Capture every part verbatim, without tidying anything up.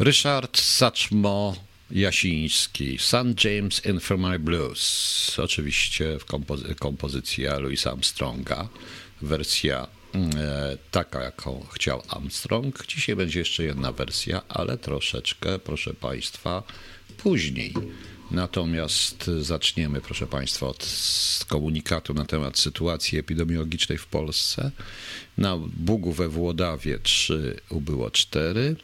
Richard Satchmo-Jasiński, Saint James Infirmary Blues, oczywiście w kompozy- kompozycja Louis Armstronga, wersja e, taka, jaką chciał Armstrong. Dzisiaj będzie jeszcze jedna wersja, ale troszeczkę, proszę Państwa, później. Natomiast zaczniemy, proszę Państwa, od komunikatu na temat sytuacji epidemiologicznej w Polsce. Na Bugu we Włodawie trzy, ubyło cztery,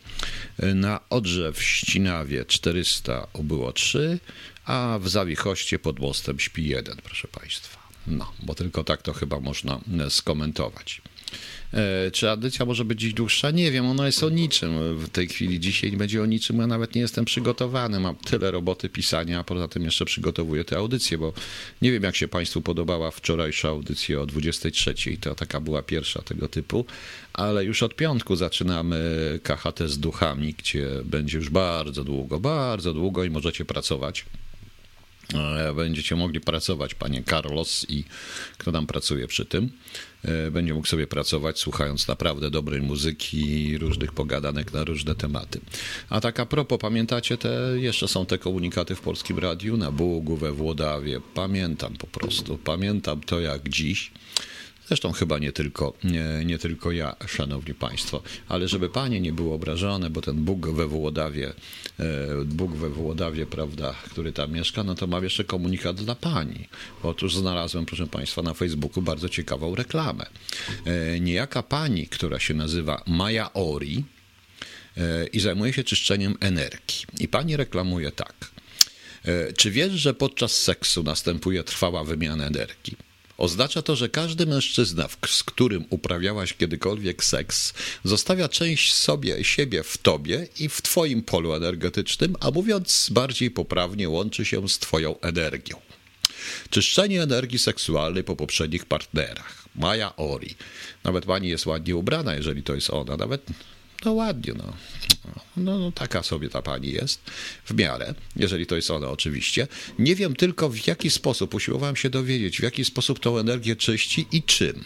na Odrze w Ścinawie czterysta, ubyło trzy, a w Zawichoście pod mostem śpi jeden, proszę Państwa. No, bo tylko tak to chyba można skomentować. Czy audycja może być dziś dłuższa? Nie wiem, ona jest o niczym w tej chwili. Dzisiaj nie będzie o niczym, ja nawet nie jestem przygotowany. Mam tyle roboty pisania, a poza tym jeszcze przygotowuję tę audycję, bo nie wiem, jak się Państwu podobała wczorajsza audycja o dwudziestej trzeciej. To taka była pierwsza tego typu, ale już od piątku zaczynamy K H T z duchami, gdzie będzie już bardzo długo, bardzo długo i możecie pracować. Będziecie mogli pracować, panie Carlos i kto tam pracuje przy tym. Będzie mógł sobie pracować, słuchając naprawdę dobrej muzyki i różnych pogadanek na różne tematy. A tak a propos, pamiętacie, te, jeszcze są te komunikaty w Polskim Radiu, na Bugu, we Włodawie. Pamiętam po prostu, pamiętam to jak dziś. Zresztą chyba nie tylko, nie, nie tylko ja, szanowni państwo, ale żeby panie nie były obrażone, bo ten Bóg we Włodawie, Bóg we Włodawie, prawda, który tam mieszka, no to mam jeszcze komunikat dla pani. Otóż znalazłem, proszę państwa, na Facebooku bardzo ciekawą reklamę. Niejaka pani, która się nazywa Maja Ori i zajmuje się czyszczeniem energii. I pani reklamuje tak. Czy wiesz, że podczas seksu następuje trwała wymiana energii? Oznacza to, że każdy mężczyzna, z którym uprawiałaś kiedykolwiek seks, zostawia część sobie, siebie w tobie i w twoim polu energetycznym, a mówiąc bardziej poprawnie, łączy się z twoją energią. Czyszczenie energii seksualnej po poprzednich partnerach. Maja Ori. Nawet pani jest ładnie ubrana, jeżeli to jest ona. Nawet... No ładnie, no. No, no taka sobie ta pani jest, w miarę, jeżeli to jest ona oczywiście. Nie wiem tylko w jaki sposób, usiłowałem się dowiedzieć, w jaki sposób tą energię czyści i czym.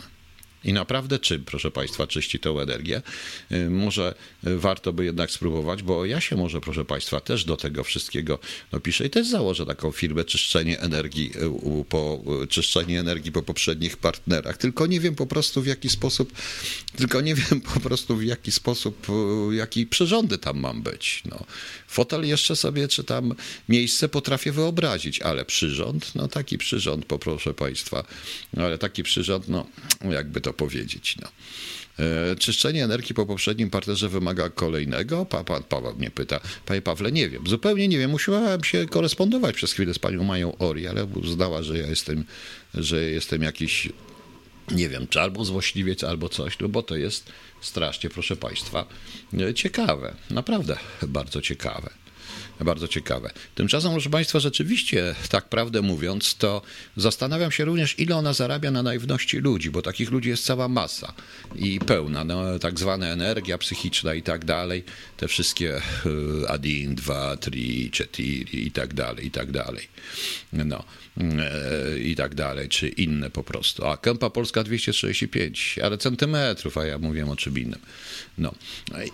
I naprawdę czym, proszę państwa, czyści tą energię. Może warto by jednak spróbować, bo ja się może, proszę państwa, też do tego wszystkiego dopiszę i też założę taką firmę czyszczenie energii po, czyszczenie energii po poprzednich partnerach. Tylko nie wiem po prostu w jaki sposób, tylko nie wiem po prostu w jaki sposób, jakie przyrządy tam mam być. No, fotel jeszcze sobie, czy tam miejsce potrafię wyobrazić, ale przyrząd, no taki przyrząd, proszę państwa, ale taki przyrząd, no jakby to powiedzieć. No. Czyszczenie energii po poprzednim partnerze wymaga kolejnego? Pa, pan Paweł mnie pyta. Panie Pawle, nie wiem. Zupełnie nie wiem. Musiałem się korespondować przez chwilę z panią Mają Ori, ale uznała, że ja jestem, że jestem jakiś, nie wiem, czy albo złośliwiec, albo coś, no bo to jest strasznie, proszę państwa, ciekawe. Naprawdę bardzo ciekawe. Bardzo ciekawe. Tymczasem, proszę państwa, rzeczywiście, tak prawdę mówiąc, to zastanawiam się również, ile ona zarabia na naiwności ludzi, bo takich ludzi jest cała masa i pełna, no, tak zwana energia psychiczna i tak dalej, te wszystkie jeden, dwa, trzy, cztery i tak dalej, i tak dalej. No, i tak dalej, czy inne po prostu. A Kępa Polska dwieście sześćdziesiąt pięć, ale centymetrów, a ja mówię o czym innym. No,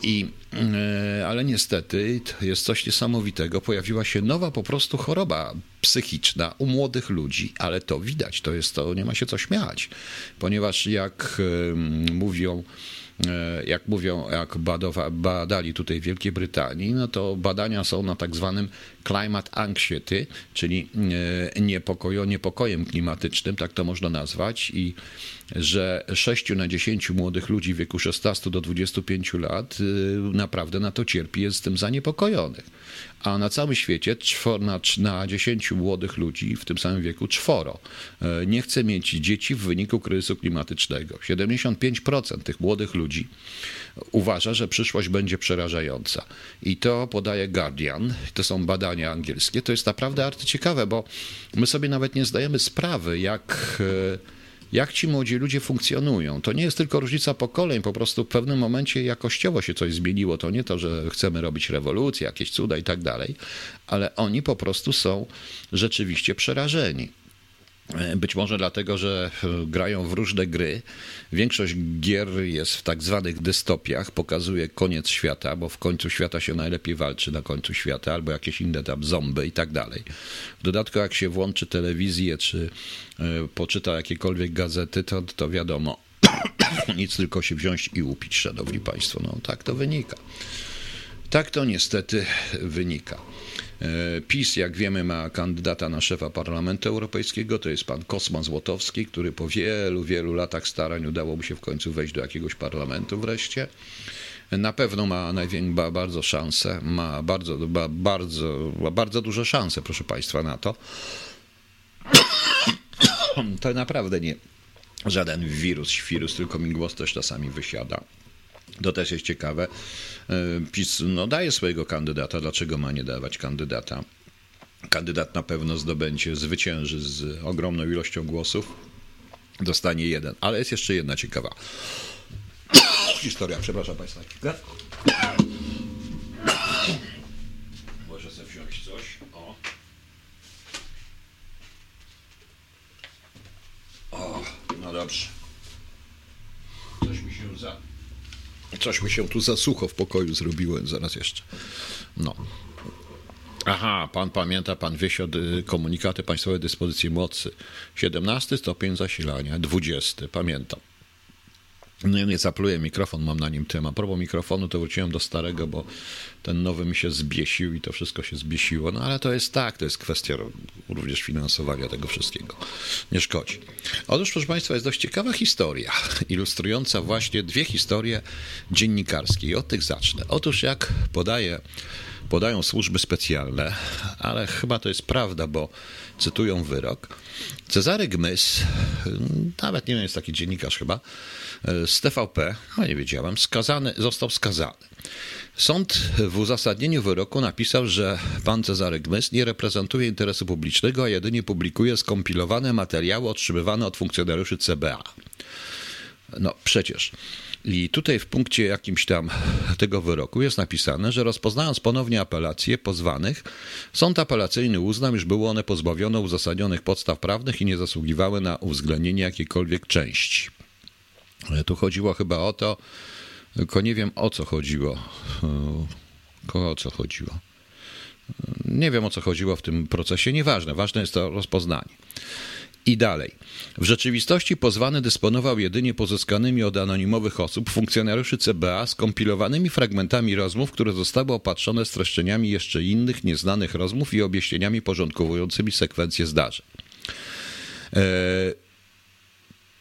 i, ale niestety jest coś niesamowitego. Tego pojawiła się nowa po prostu choroba psychiczna u młodych ludzi, ale to widać, to jest to, nie ma się co śmiać, ponieważ jak y, mówią, y, jak mówią, jak badowa, badali tutaj w Wielkiej Brytanii, no to badania są na tak zwanym climate anxiety, czyli y, niepokoju, niepokojem klimatycznym, tak to można nazwać i że sześciu na dziesięciu młodych ludzi w wieku szesnastu do dwudziestu pięciu lat y, naprawdę na to cierpi, jest z tym zaniepokojonych. A na całym świecie czwor, na, na dziesięciu młodych ludzi w tym samym wieku czworo nie chce mieć dzieci w wyniku kryzysu klimatycznego. siedemdziesiąt pięć procent tych młodych ludzi uważa, że przyszłość będzie przerażająca. I to podaje Guardian, to są badania angielskie. To jest naprawdę arcyciekawe, bo my sobie nawet nie zdajemy sprawy, jak... Jak ci młodzi ludzie funkcjonują? To nie jest tylko różnica pokoleń, po prostu w pewnym momencie jakościowo się coś zmieniło. To nie to, że chcemy robić rewolucję, jakieś cuda i tak dalej, ale oni po prostu są rzeczywiście przerażeni. Być może dlatego, że grają w różne gry. Większość gier jest w tak zwanych dystopiach, pokazuje koniec świata, bo w końcu świata się najlepiej walczy, na końcu świata, albo jakieś inne tam zombie i tak dalej. W dodatku jak się włączy telewizję, czy poczyta jakiekolwiek gazety, to, to wiadomo, nic tylko się wziąć i upić, szanowni państwo. No tak to wynika. Tak to niestety wynika. PiS, jak wiemy, ma kandydata na szefa Parlamentu Europejskiego, to jest pan Kosman Złotowski, który po wielu, wielu latach starań udało mu się w końcu wejść do jakiegoś parlamentu wreszcie. Na pewno ma największą bardzo szansę, ma bardzo, bardzo, bardzo duże szanse, proszę państwa, na to. To naprawdę nie żaden wirus, świrus, tylko migłos też czasami wysiada. To też jest ciekawe. PiS no, daje swojego kandydata. Dlaczego ma nie dawać kandydata? Kandydat na pewno zdobędzie, zwycięży z ogromną ilością głosów. Dostanie jeden. Ale jest jeszcze jedna ciekawa historia. Przepraszam państwa. Może sobie wziąć coś. O. O, no dobrze. Coś mi się za... Coś mi się tu za sucho w pokoju zrobiłem, zaraz jeszcze. No. Aha, pan pamięta, pan wieś od komunikaty państwowej dyspozycji mocy. siedemnasty stopień zasilania, dwudziesty, pamiętam. Nie, nie zapluję, mikrofon mam na nim temat. A propos mikrofonu to wróciłem do starego, bo ten nowy mi się zbiesił i to wszystko się zbiesiło. No ale to jest tak, to jest kwestia również finansowania tego wszystkiego. Nie szkodzi. Otóż, proszę państwa, jest dość ciekawa historia, ilustrująca właśnie dwie historie dziennikarskie. I od tych zacznę. Otóż jak podaje, podają służby specjalne, ale chyba to jest prawda, bo cytują wyrok. Cezary Gmyz, nawet nie wiem, jest taki dziennikarz chyba, z T V P, no nie wiedziałem, skazany, został skazany. Sąd w uzasadnieniu wyroku napisał, że pan Cezary Gmyz nie reprezentuje interesu publicznego, a jedynie publikuje skompilowane materiały otrzymywane od funkcjonariuszy C B A. No przecież. I tutaj w punkcie jakimś tam tego wyroku jest napisane, że rozpoznając ponownie apelację pozwanych, sąd apelacyjny uznał, iż były one pozbawione uzasadnionych podstaw prawnych i nie zasługiwały na uwzględnienie jakiejkolwiek części. Tu chodziło chyba o to, tylko nie wiem o co chodziło. O co chodziło? Nie wiem o co chodziło w tym procesie, nieważne, ważne jest to rozpoznanie. I dalej. W rzeczywistości pozwany dysponował jedynie pozyskanymi od anonimowych osób, funkcjonariuszy C B A, skompilowanymi fragmentami rozmów, które zostały opatrzone streszczeniami jeszcze innych, nieznanych rozmów i objaśnieniami porządkującymi sekwencję zdarzeń. Eee...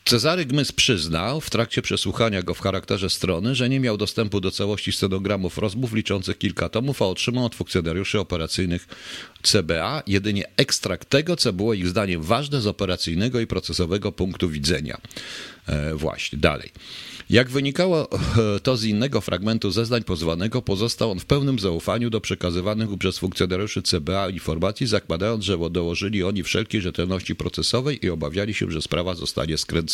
Cezary Gmyz przyznał w trakcie przesłuchania go w charakterze strony, że nie miał dostępu do całości stenogramów rozmów liczących kilka tomów, a otrzymał od funkcjonariuszy operacyjnych C B A jedynie ekstrakt tego, co było ich zdaniem ważne z operacyjnego i procesowego punktu widzenia. E, właśnie, dalej. Jak wynikało to z innego fragmentu zeznań pozwanego, pozostał on w pełnym zaufaniu do przekazywanych przez funkcjonariuszy C B A informacji, zakładając, że dołożyli oni wszelkiej rzetelności procesowej i obawiali się, że sprawa zostanie skręcona.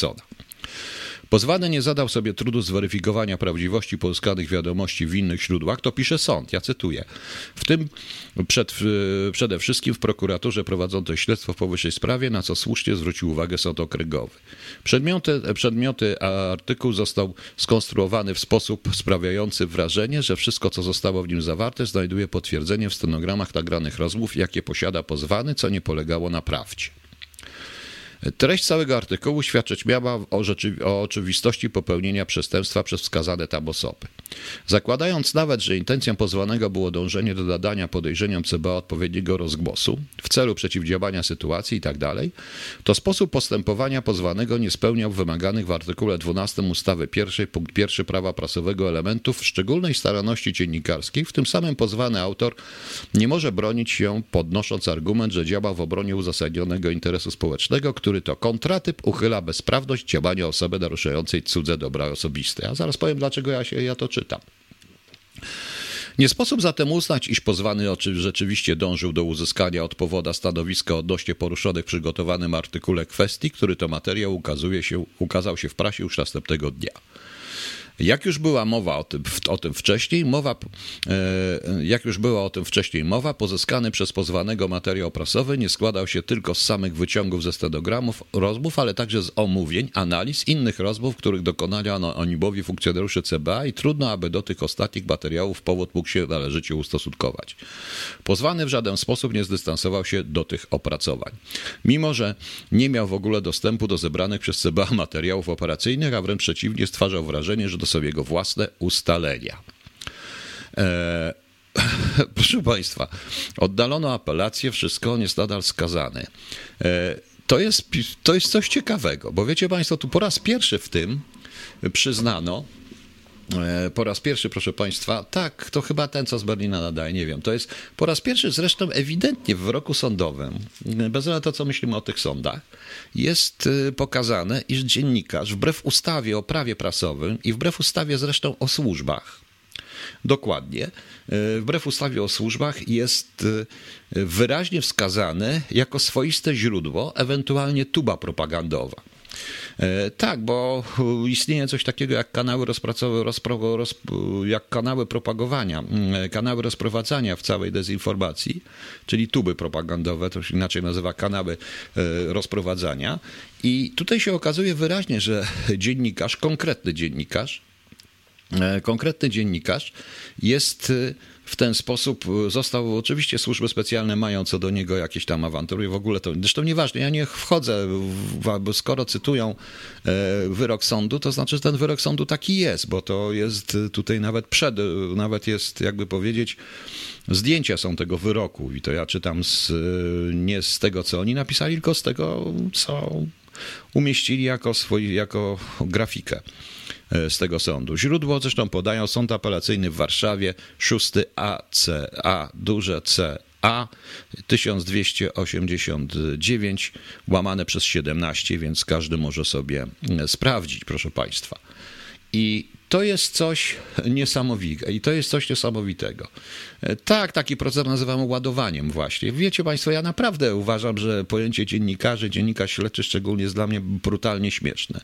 Pozwany nie zadał sobie trudu zweryfikowania prawdziwości pozyskanych wiadomości w innych źródłach, to pisze sąd, ja cytuję. W tym przed, przede wszystkim w prokuraturze prowadzącej śledztwo w powyższej sprawie, na co słusznie zwrócił uwagę sąd okręgowy. Przedmioty, przedmioty artykuł został skonstruowany w sposób sprawiający wrażenie, że wszystko, co zostało w nim zawarte, znajduje potwierdzenie w stenogramach nagranych rozmów, jakie posiada pozwany, co nie polegało na prawdzie. Treść całego artykułu świadczyć miała o, rzeczywi- o oczywistości popełnienia przestępstwa przez wskazane tam osoby. Zakładając nawet, że intencją pozwanego było dążenie do nadania podejrzeniom C B A odpowiedniego rozgłosu w celu przeciwdziałania sytuacji itd., to sposób postępowania pozwanego nie spełniał wymaganych w artykule dwunastym ustawy pierwszej punkt pierwszy prawa prasowego elementów szczególnej staranności dziennikarskiej, w tym samym pozwany autor nie może bronić się, podnosząc argument, że działa w obronie uzasadnionego interesu społecznego, który który to kontratyp uchyla bezprawność działania osoby naruszającej cudze dobra osobiste. A zaraz powiem, dlaczego ja, się, ja to czytam. Nie sposób zatem uznać, iż pozwany oczy rzeczywiście dążył do uzyskania od powoda stanowiska odnośnie poruszonych w przygotowanym artykule kwestii, który to materiał ukazuje się, ukazał się w prasie już następnego dnia. Jak już była mowa o tym, o tym wcześniej, mowa, jak już była o tym wcześniej mowa, pozyskany przez pozwanego materiał prasowy nie składał się tylko z samych wyciągów ze stenogramów rozmów, ale także z omówień, analiz, innych rozmów, których dokonano onibowi funkcjonariuszy C B A i trudno, aby do tych ostatnich materiałów powód mógł się należycie ustosunkować. Pozwany w żaden sposób nie zdystansował się do tych opracowań. Mimo, że nie miał w ogóle dostępu do zebranych przez C B A materiałów operacyjnych, a wręcz przeciwnie, stwarzał wrażenie, że to są jego własne ustalenia. Eee, proszę Państwa, oddalono apelację, wszystko, on jest nadal skazany. Eee, to jest, to jest coś ciekawego, bo wiecie Państwo, tu po raz pierwszy w tym przyznano, Po raz pierwszy, proszę Państwa, tak, to chyba ten, co z Berlina nadaje, nie wiem. To jest po raz pierwszy zresztą ewidentnie w wyroku sądowym, bez względu na to, co myślimy o tych sądach, jest pokazane, iż dziennikarz wbrew ustawie o prawie prasowym i wbrew ustawie zresztą o służbach, dokładnie, wbrew ustawie o służbach jest wyraźnie wskazany jako swoiste źródło, ewentualnie tuba propagandowa. Tak, bo istnieje coś takiego jak kanały rozpracowe, rozpro, roz, jak kanały propagowania, kanały rozprowadzania w całej dezinformacji, czyli tuby propagandowe, to się inaczej nazywa kanały rozprowadzania. I tutaj się okazuje wyraźnie, że dziennikarz, konkretny dziennikarz, konkretny dziennikarz jest... W ten sposób został, oczywiście służby specjalne mają co do niego jakieś tam awantury i w ogóle to, zresztą nieważne, ja nie wchodzę, w, skoro cytują wyrok sądu, to znaczy, że ten wyrok sądu taki jest, bo to jest tutaj nawet przed, nawet jest jakby powiedzieć, zdjęcia są tego wyroku i to ja czytam z, nie z tego, co oni napisali, tylko z tego, co umieścili jako, swój, jako grafikę z tego sądu. Źródło zresztą podają Sąd Apelacyjny w Warszawie, szósty A C A, duże C A, tysiąc dwieście osiemdziesiąt dziewięć, łamane przez siedemnaście, więc każdy może sobie sprawdzić, proszę Państwa. I to jest coś niesamowitego. I to jest coś niesamowitego. Tak, taki proces nazywam ładowaniem właśnie. Wiecie Państwo, ja naprawdę uważam, że pojęcie dziennikarzy, dziennikarz śledczy szczególnie jest dla mnie brutalnie śmieszne.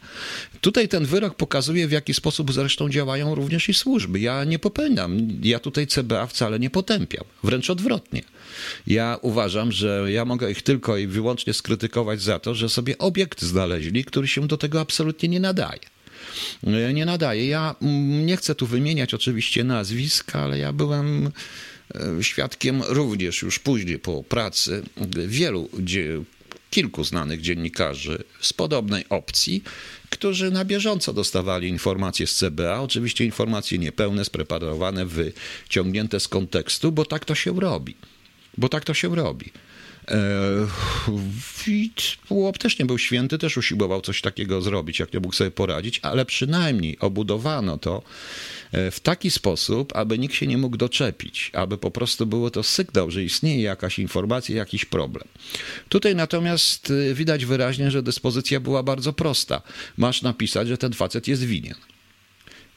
Tutaj ten wyrok pokazuje, w jaki sposób zresztą działają również i służby. Ja nie popełniam, ja tutaj C B A wcale nie potępiam. Wręcz odwrotnie. Ja uważam, że ja mogę ich tylko i wyłącznie skrytykować za to, że sobie obiekt znaleźli, który się do tego absolutnie nie nadaje. Nie nadaje. Ja nie chcę tu wymieniać oczywiście nazwisk, ale ja byłem świadkiem również już później po pracy wielu, kilku znanych dziennikarzy z podobnej opcji, którzy na bieżąco dostawali informacje z C B A, oczywiście informacje niepełne, spreparowane, wyciągnięte z kontekstu, bo tak to się robi. Bo tak to się robi. Łop też nie był święty, też usiłował coś takiego zrobić, jak nie mógł sobie poradzić, ale przynajmniej obudowano to w taki sposób, aby nikt się nie mógł doczepić, aby po prostu było to sygnał, że istnieje jakaś informacja, jakiś problem. Tutaj natomiast widać wyraźnie, że dyspozycja była bardzo prosta. Masz napisać, że ten facet jest winien.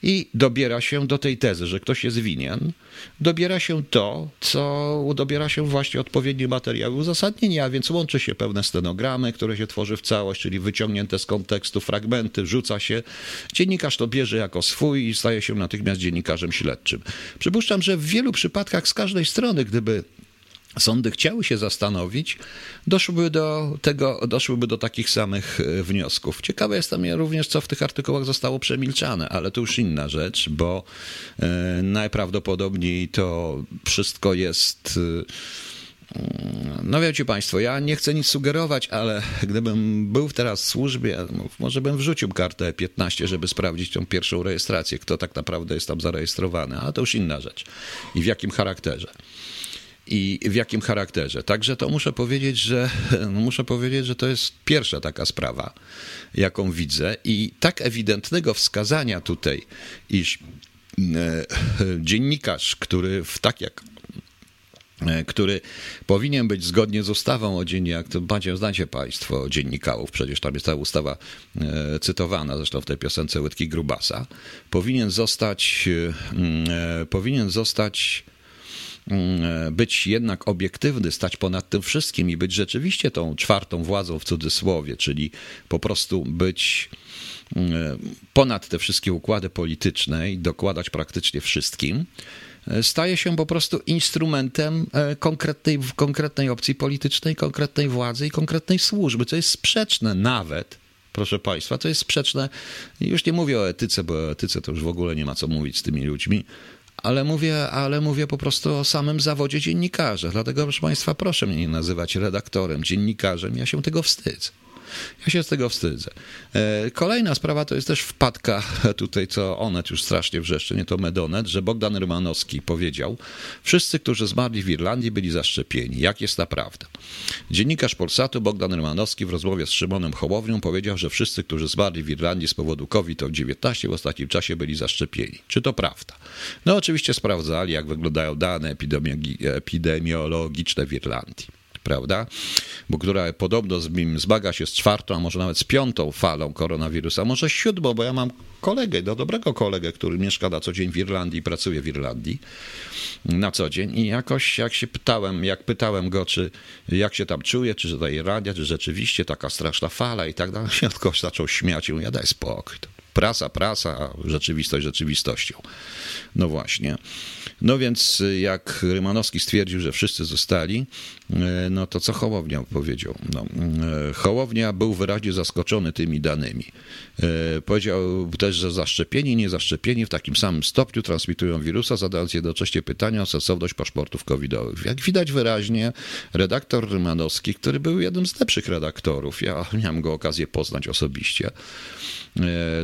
I dobiera się do tej tezy, że ktoś jest winien, dobiera się to, co dobiera się właśnie odpowiednie materiały uzasadnienia, a więc łączy się pewne stenogramy, które się tworzy w całość, czyli wyciągnięte z kontekstu fragmenty, rzuca się. Dziennikarz to bierze jako swój i staje się natychmiast dziennikarzem śledczym. Przypuszczam, że w wielu przypadkach z każdej strony, gdyby sądy chciały się zastanowić, doszłyby do tego, doszłyby do takich samych wniosków. Ciekawe jestem również, co w tych artykułach zostało przemilczane, ale to już inna rzecz, bo najprawdopodobniej to wszystko jest... No wiecie Państwo, ja nie chcę nic sugerować, ale gdybym był teraz w służbie, może bym wrzucił kartę E piętnaście, żeby sprawdzić tą pierwszą rejestrację, kto tak naprawdę jest tam zarejestrowany, ale to już inna rzecz i w jakim charakterze. I w jakim charakterze. Także to muszę powiedzieć, że muszę powiedzieć, że to jest pierwsza taka sprawa, jaką widzę. I tak ewidentnego wskazania tutaj, iż e, dziennikarz, który w tak jak który powinien być zgodnie z ustawą o dziennikach, to macie, znacie Państwo dziennikałów, przecież tam jest ta ustawa e, cytowana, zresztą w tej piosence Łydki Grubasa, powinien zostać e, powinien zostać być jednak obiektywny, stać ponad tym wszystkim i być rzeczywiście tą czwartą władzą w cudzysłowie, czyli po prostu być ponad te wszystkie układy polityczne i dokładać praktycznie wszystkim, staje się po prostu instrumentem konkretnej, konkretnej opcji politycznej, konkretnej władzy i konkretnej służby, co jest sprzeczne nawet, proszę Państwa, to jest sprzeczne, już nie mówię o etyce, bo o etyce to już w ogóle nie ma co mówić z tymi ludźmi, ale mówię, ale mówię po prostu o samym zawodzie dziennikarza. Dlatego, proszę Państwa, proszę mnie nie nazywać redaktorem, dziennikarzem, ja się tego wstydzę. Ja się z tego wstydzę. Kolejna sprawa to jest też wpadka tutaj, co Onet już strasznie wrzeszczy, nie to Medonet, że Bogdan Rymanowski powiedział, wszyscy, którzy zmarli w Irlandii, byli zaszczepieni. Jak jest naprawdę? Dziennikarz Polsatu Bogdan Rymanowski w rozmowie z Szymonem Hołownią powiedział, że wszyscy, którzy zmarli w Irlandii z powodu COVID dziewiętnaście w ostatnim czasie byli zaszczepieni. Czy to prawda? No oczywiście sprawdzali, jak wyglądają dane epidemiologiczne w Irlandii. Prawda? Bo która podobno zmaga się z czwartą, a może nawet z piątą falą koronawirusa, może siódmą, bo ja mam kolegę, no dobrego kolegę, który mieszka na co dzień w Irlandii i pracuje w Irlandii na co dzień i jakoś jak się pytałem, jak pytałem go, czy jak się tam czuje, czy że ta Irlandia, czy rzeczywiście taka straszna fala i tak dalej, się ktoś zaczął śmiać i mówię, daj spokój. Prasa, prasa, a rzeczywistość rzeczywistością. No właśnie. No więc jak Rymanowski stwierdził, że wszyscy zostali, no to co Hołownia powiedział? No, Hołownia był wyraźnie zaskoczony tymi danymi. Powiedział też, że zaszczepieni i niezaszczepieni w takim samym stopniu transmitują wirusa, zadając jednocześnie pytania o sensowność paszportów covidowych. Jak widać wyraźnie, redaktor Rymanowski, który był jednym z lepszych redaktorów, ja miałem go okazję poznać osobiście,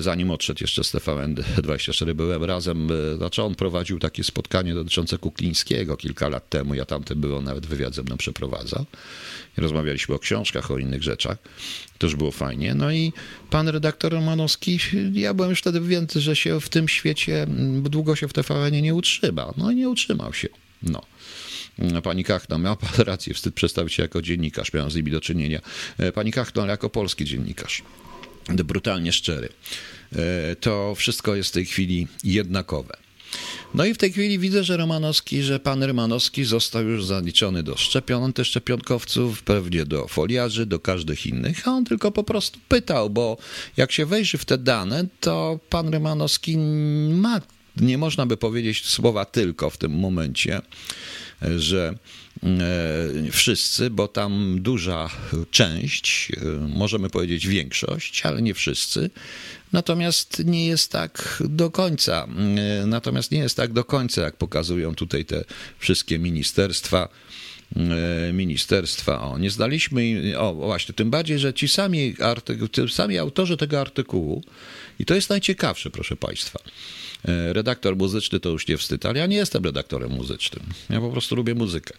zanim odszedł jeszcze z T V N dwadzieścia cztery, byłem razem, znaczy on prowadził takie spotkanie dotyczące Kuklińskiego kilka lat temu, ja tamtym byłem, nawet wywiad ze mną przeprowadzał i rozmawialiśmy o książkach, o innych rzeczach, też było fajnie, no i pan redaktor Romanowski, ja byłem już wtedy pewien, że się w tym świecie długo się w T V N nie utrzyma, no i nie utrzymał się, no. Pani Kachno, miała pan rację, wstyd przedstawić się jako dziennikarz, miałem z nimi do czynienia, pani Kachno jako polski dziennikarz. Brutalnie szczery. To wszystko jest w tej chwili jednakowe. No i w tej chwili widzę, że Rymanowski, że pan Rymanowski został już zaliczony do szczepion, antyszczepionkowców, pewnie do foliarzy, do każdych innych, a on tylko po prostu pytał, bo jak się wejrzy w te dane, to pan Rymanowski ma, nie można by powiedzieć słowa tylko w tym momencie, że wszyscy, bo tam duża część, możemy powiedzieć większość, ale nie wszyscy, natomiast nie jest tak do końca, natomiast nie jest tak do końca, jak pokazują tutaj te wszystkie ministerstwa, ministerstwa, o, nie zdaliśmy, o właśnie, tym bardziej, że ci sami, artyku, ci sami autorzy tego artykułu, i to jest najciekawsze, proszę Państwa, redaktor muzyczny to już nie wstyd, ale ja nie jestem redaktorem muzycznym, ja po prostu lubię muzykę.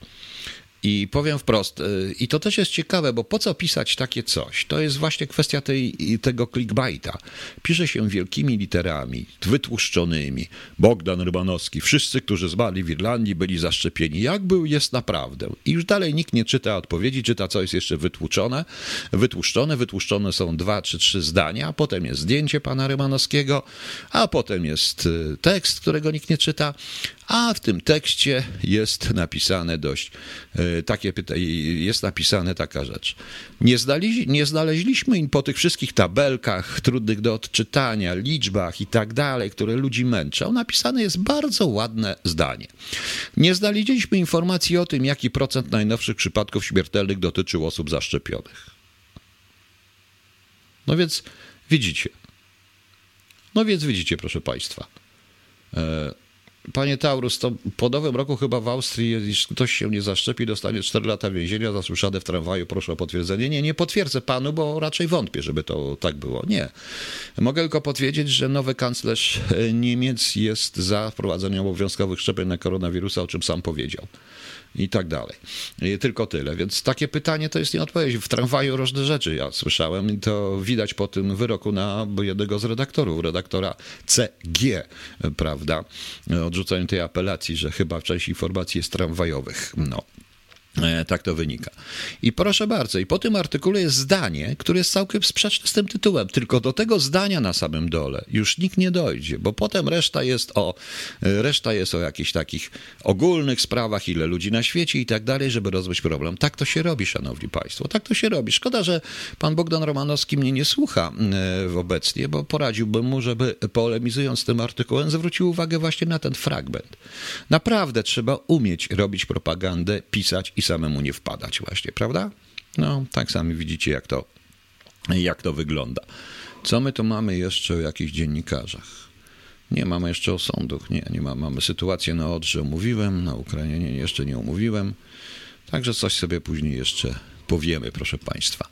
I powiem wprost, i to też jest ciekawe, bo po co pisać takie coś? To jest właśnie kwestia tej, tego clickbaita. Pisze się wielkimi literami, wytłuszczonymi. Bogdan Rymanowski, wszyscy, którzy zmarli w Irlandii, byli zaszczepieni. Jak był, jest naprawdę. I już dalej nikt nie czyta odpowiedzi, czyta co jest jeszcze wytłuczone. Wytłuszczone, wytłuszczone są dwa czy trzy zdania, a potem jest zdjęcie pana Rymanowskiego, a potem jest tekst, którego nikt nie czyta, a w tym tekście jest napisane dość... Takie pyta- jest napisane taka rzecz. Nie, znali- nie znaleźliśmy po tych wszystkich tabelkach trudnych do odczytania, liczbach i tak dalej, które ludzi męczą, napisane jest bardzo ładne zdanie. Nie znaleźliśmy informacji o tym, jaki procent najnowszych przypadków śmiertelnych dotyczył osób zaszczepionych. No więc widzicie. No więc widzicie, proszę Państwa. E- Panie Taurus, to po nowym roku chyba w Austrii, jeśli ktoś się nie zaszczepi, dostanie cztery lata więzienia, zasłyszane w tramwaju, proszę o potwierdzenie. Nie, nie potwierdzę panu, bo raczej wątpię, żeby to tak było. Nie. Mogę tylko potwierdzić, że nowy kanclerz Niemiec jest za wprowadzeniem obowiązkowych szczepień na koronawirusa, o czym sam powiedział. I tak dalej. I tylko tyle. Więc takie pytanie to jest nie odpowiedź. W tramwaju różne rzeczy ja słyszałem i to widać po tym wyroku na jednego z redaktorów, redaktora C G, prawda, odrzuceniu tej apelacji, że chyba część informacji jest tramwajowych. No. Tak to wynika. I proszę bardzo, i po tym artykule jest zdanie, które jest całkiem sprzeczne z tym tytułem, tylko do tego zdania na samym dole już nikt nie dojdzie, bo potem reszta jest o, reszta jest o jakichś takich ogólnych sprawach, ile ludzi na świecie i tak dalej, żeby rozwiązać problem. Tak to się robi, szanowni państwo, tak to się robi. Szkoda, że pan Bogdan Rymanowski mnie nie słucha obecnie, bo poradziłbym mu, żeby polemizując z tym artykułem zwrócił uwagę właśnie na ten fragment. Naprawdę trzeba umieć robić propagandę, pisać i samemu nie wpadać właśnie, prawda? No, tak sami widzicie, jak to, jak to wygląda. Co my tu mamy jeszcze o jakichś dziennikarzach? Nie, mamy jeszcze o sądach. Nie, nie ma, mamy sytuację na Odrze, omówiłem, na Ukrainie nie, jeszcze nie omówiłem. Także coś sobie później jeszcze powiemy, proszę państwa.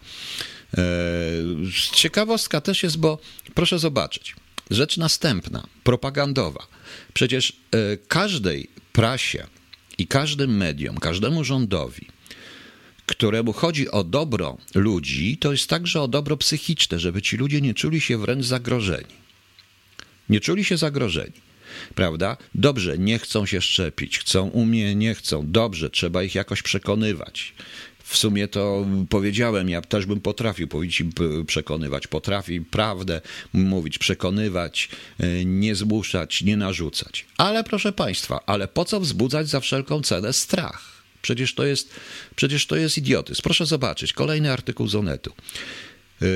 Eee, ciekawostka też jest, bo proszę zobaczyć. Rzecz następna, propagandowa. Przecież e, każdej prasie, i każdym mediom, każdemu rządowi, któremu chodzi o dobro ludzi, to jest także o dobro psychiczne, żeby ci ludzie nie czuli się wręcz zagrożeni. Nie czuli się zagrożeni, prawda? Dobrze, nie chcą się szczepić, chcą umie, nie chcą. Dobrze, trzeba ich jakoś przekonywać. W sumie to powiedziałem, ja też bym potrafił powiedzieć, przekonywać, potrafi prawdę mówić, przekonywać, nie zmuszać, nie narzucać. Ale proszę państwa, ale po co wzbudzać za wszelką cenę strach? Przecież to jest, przecież to jest idiotyzm. Proszę zobaczyć, kolejny artykuł z Onetu.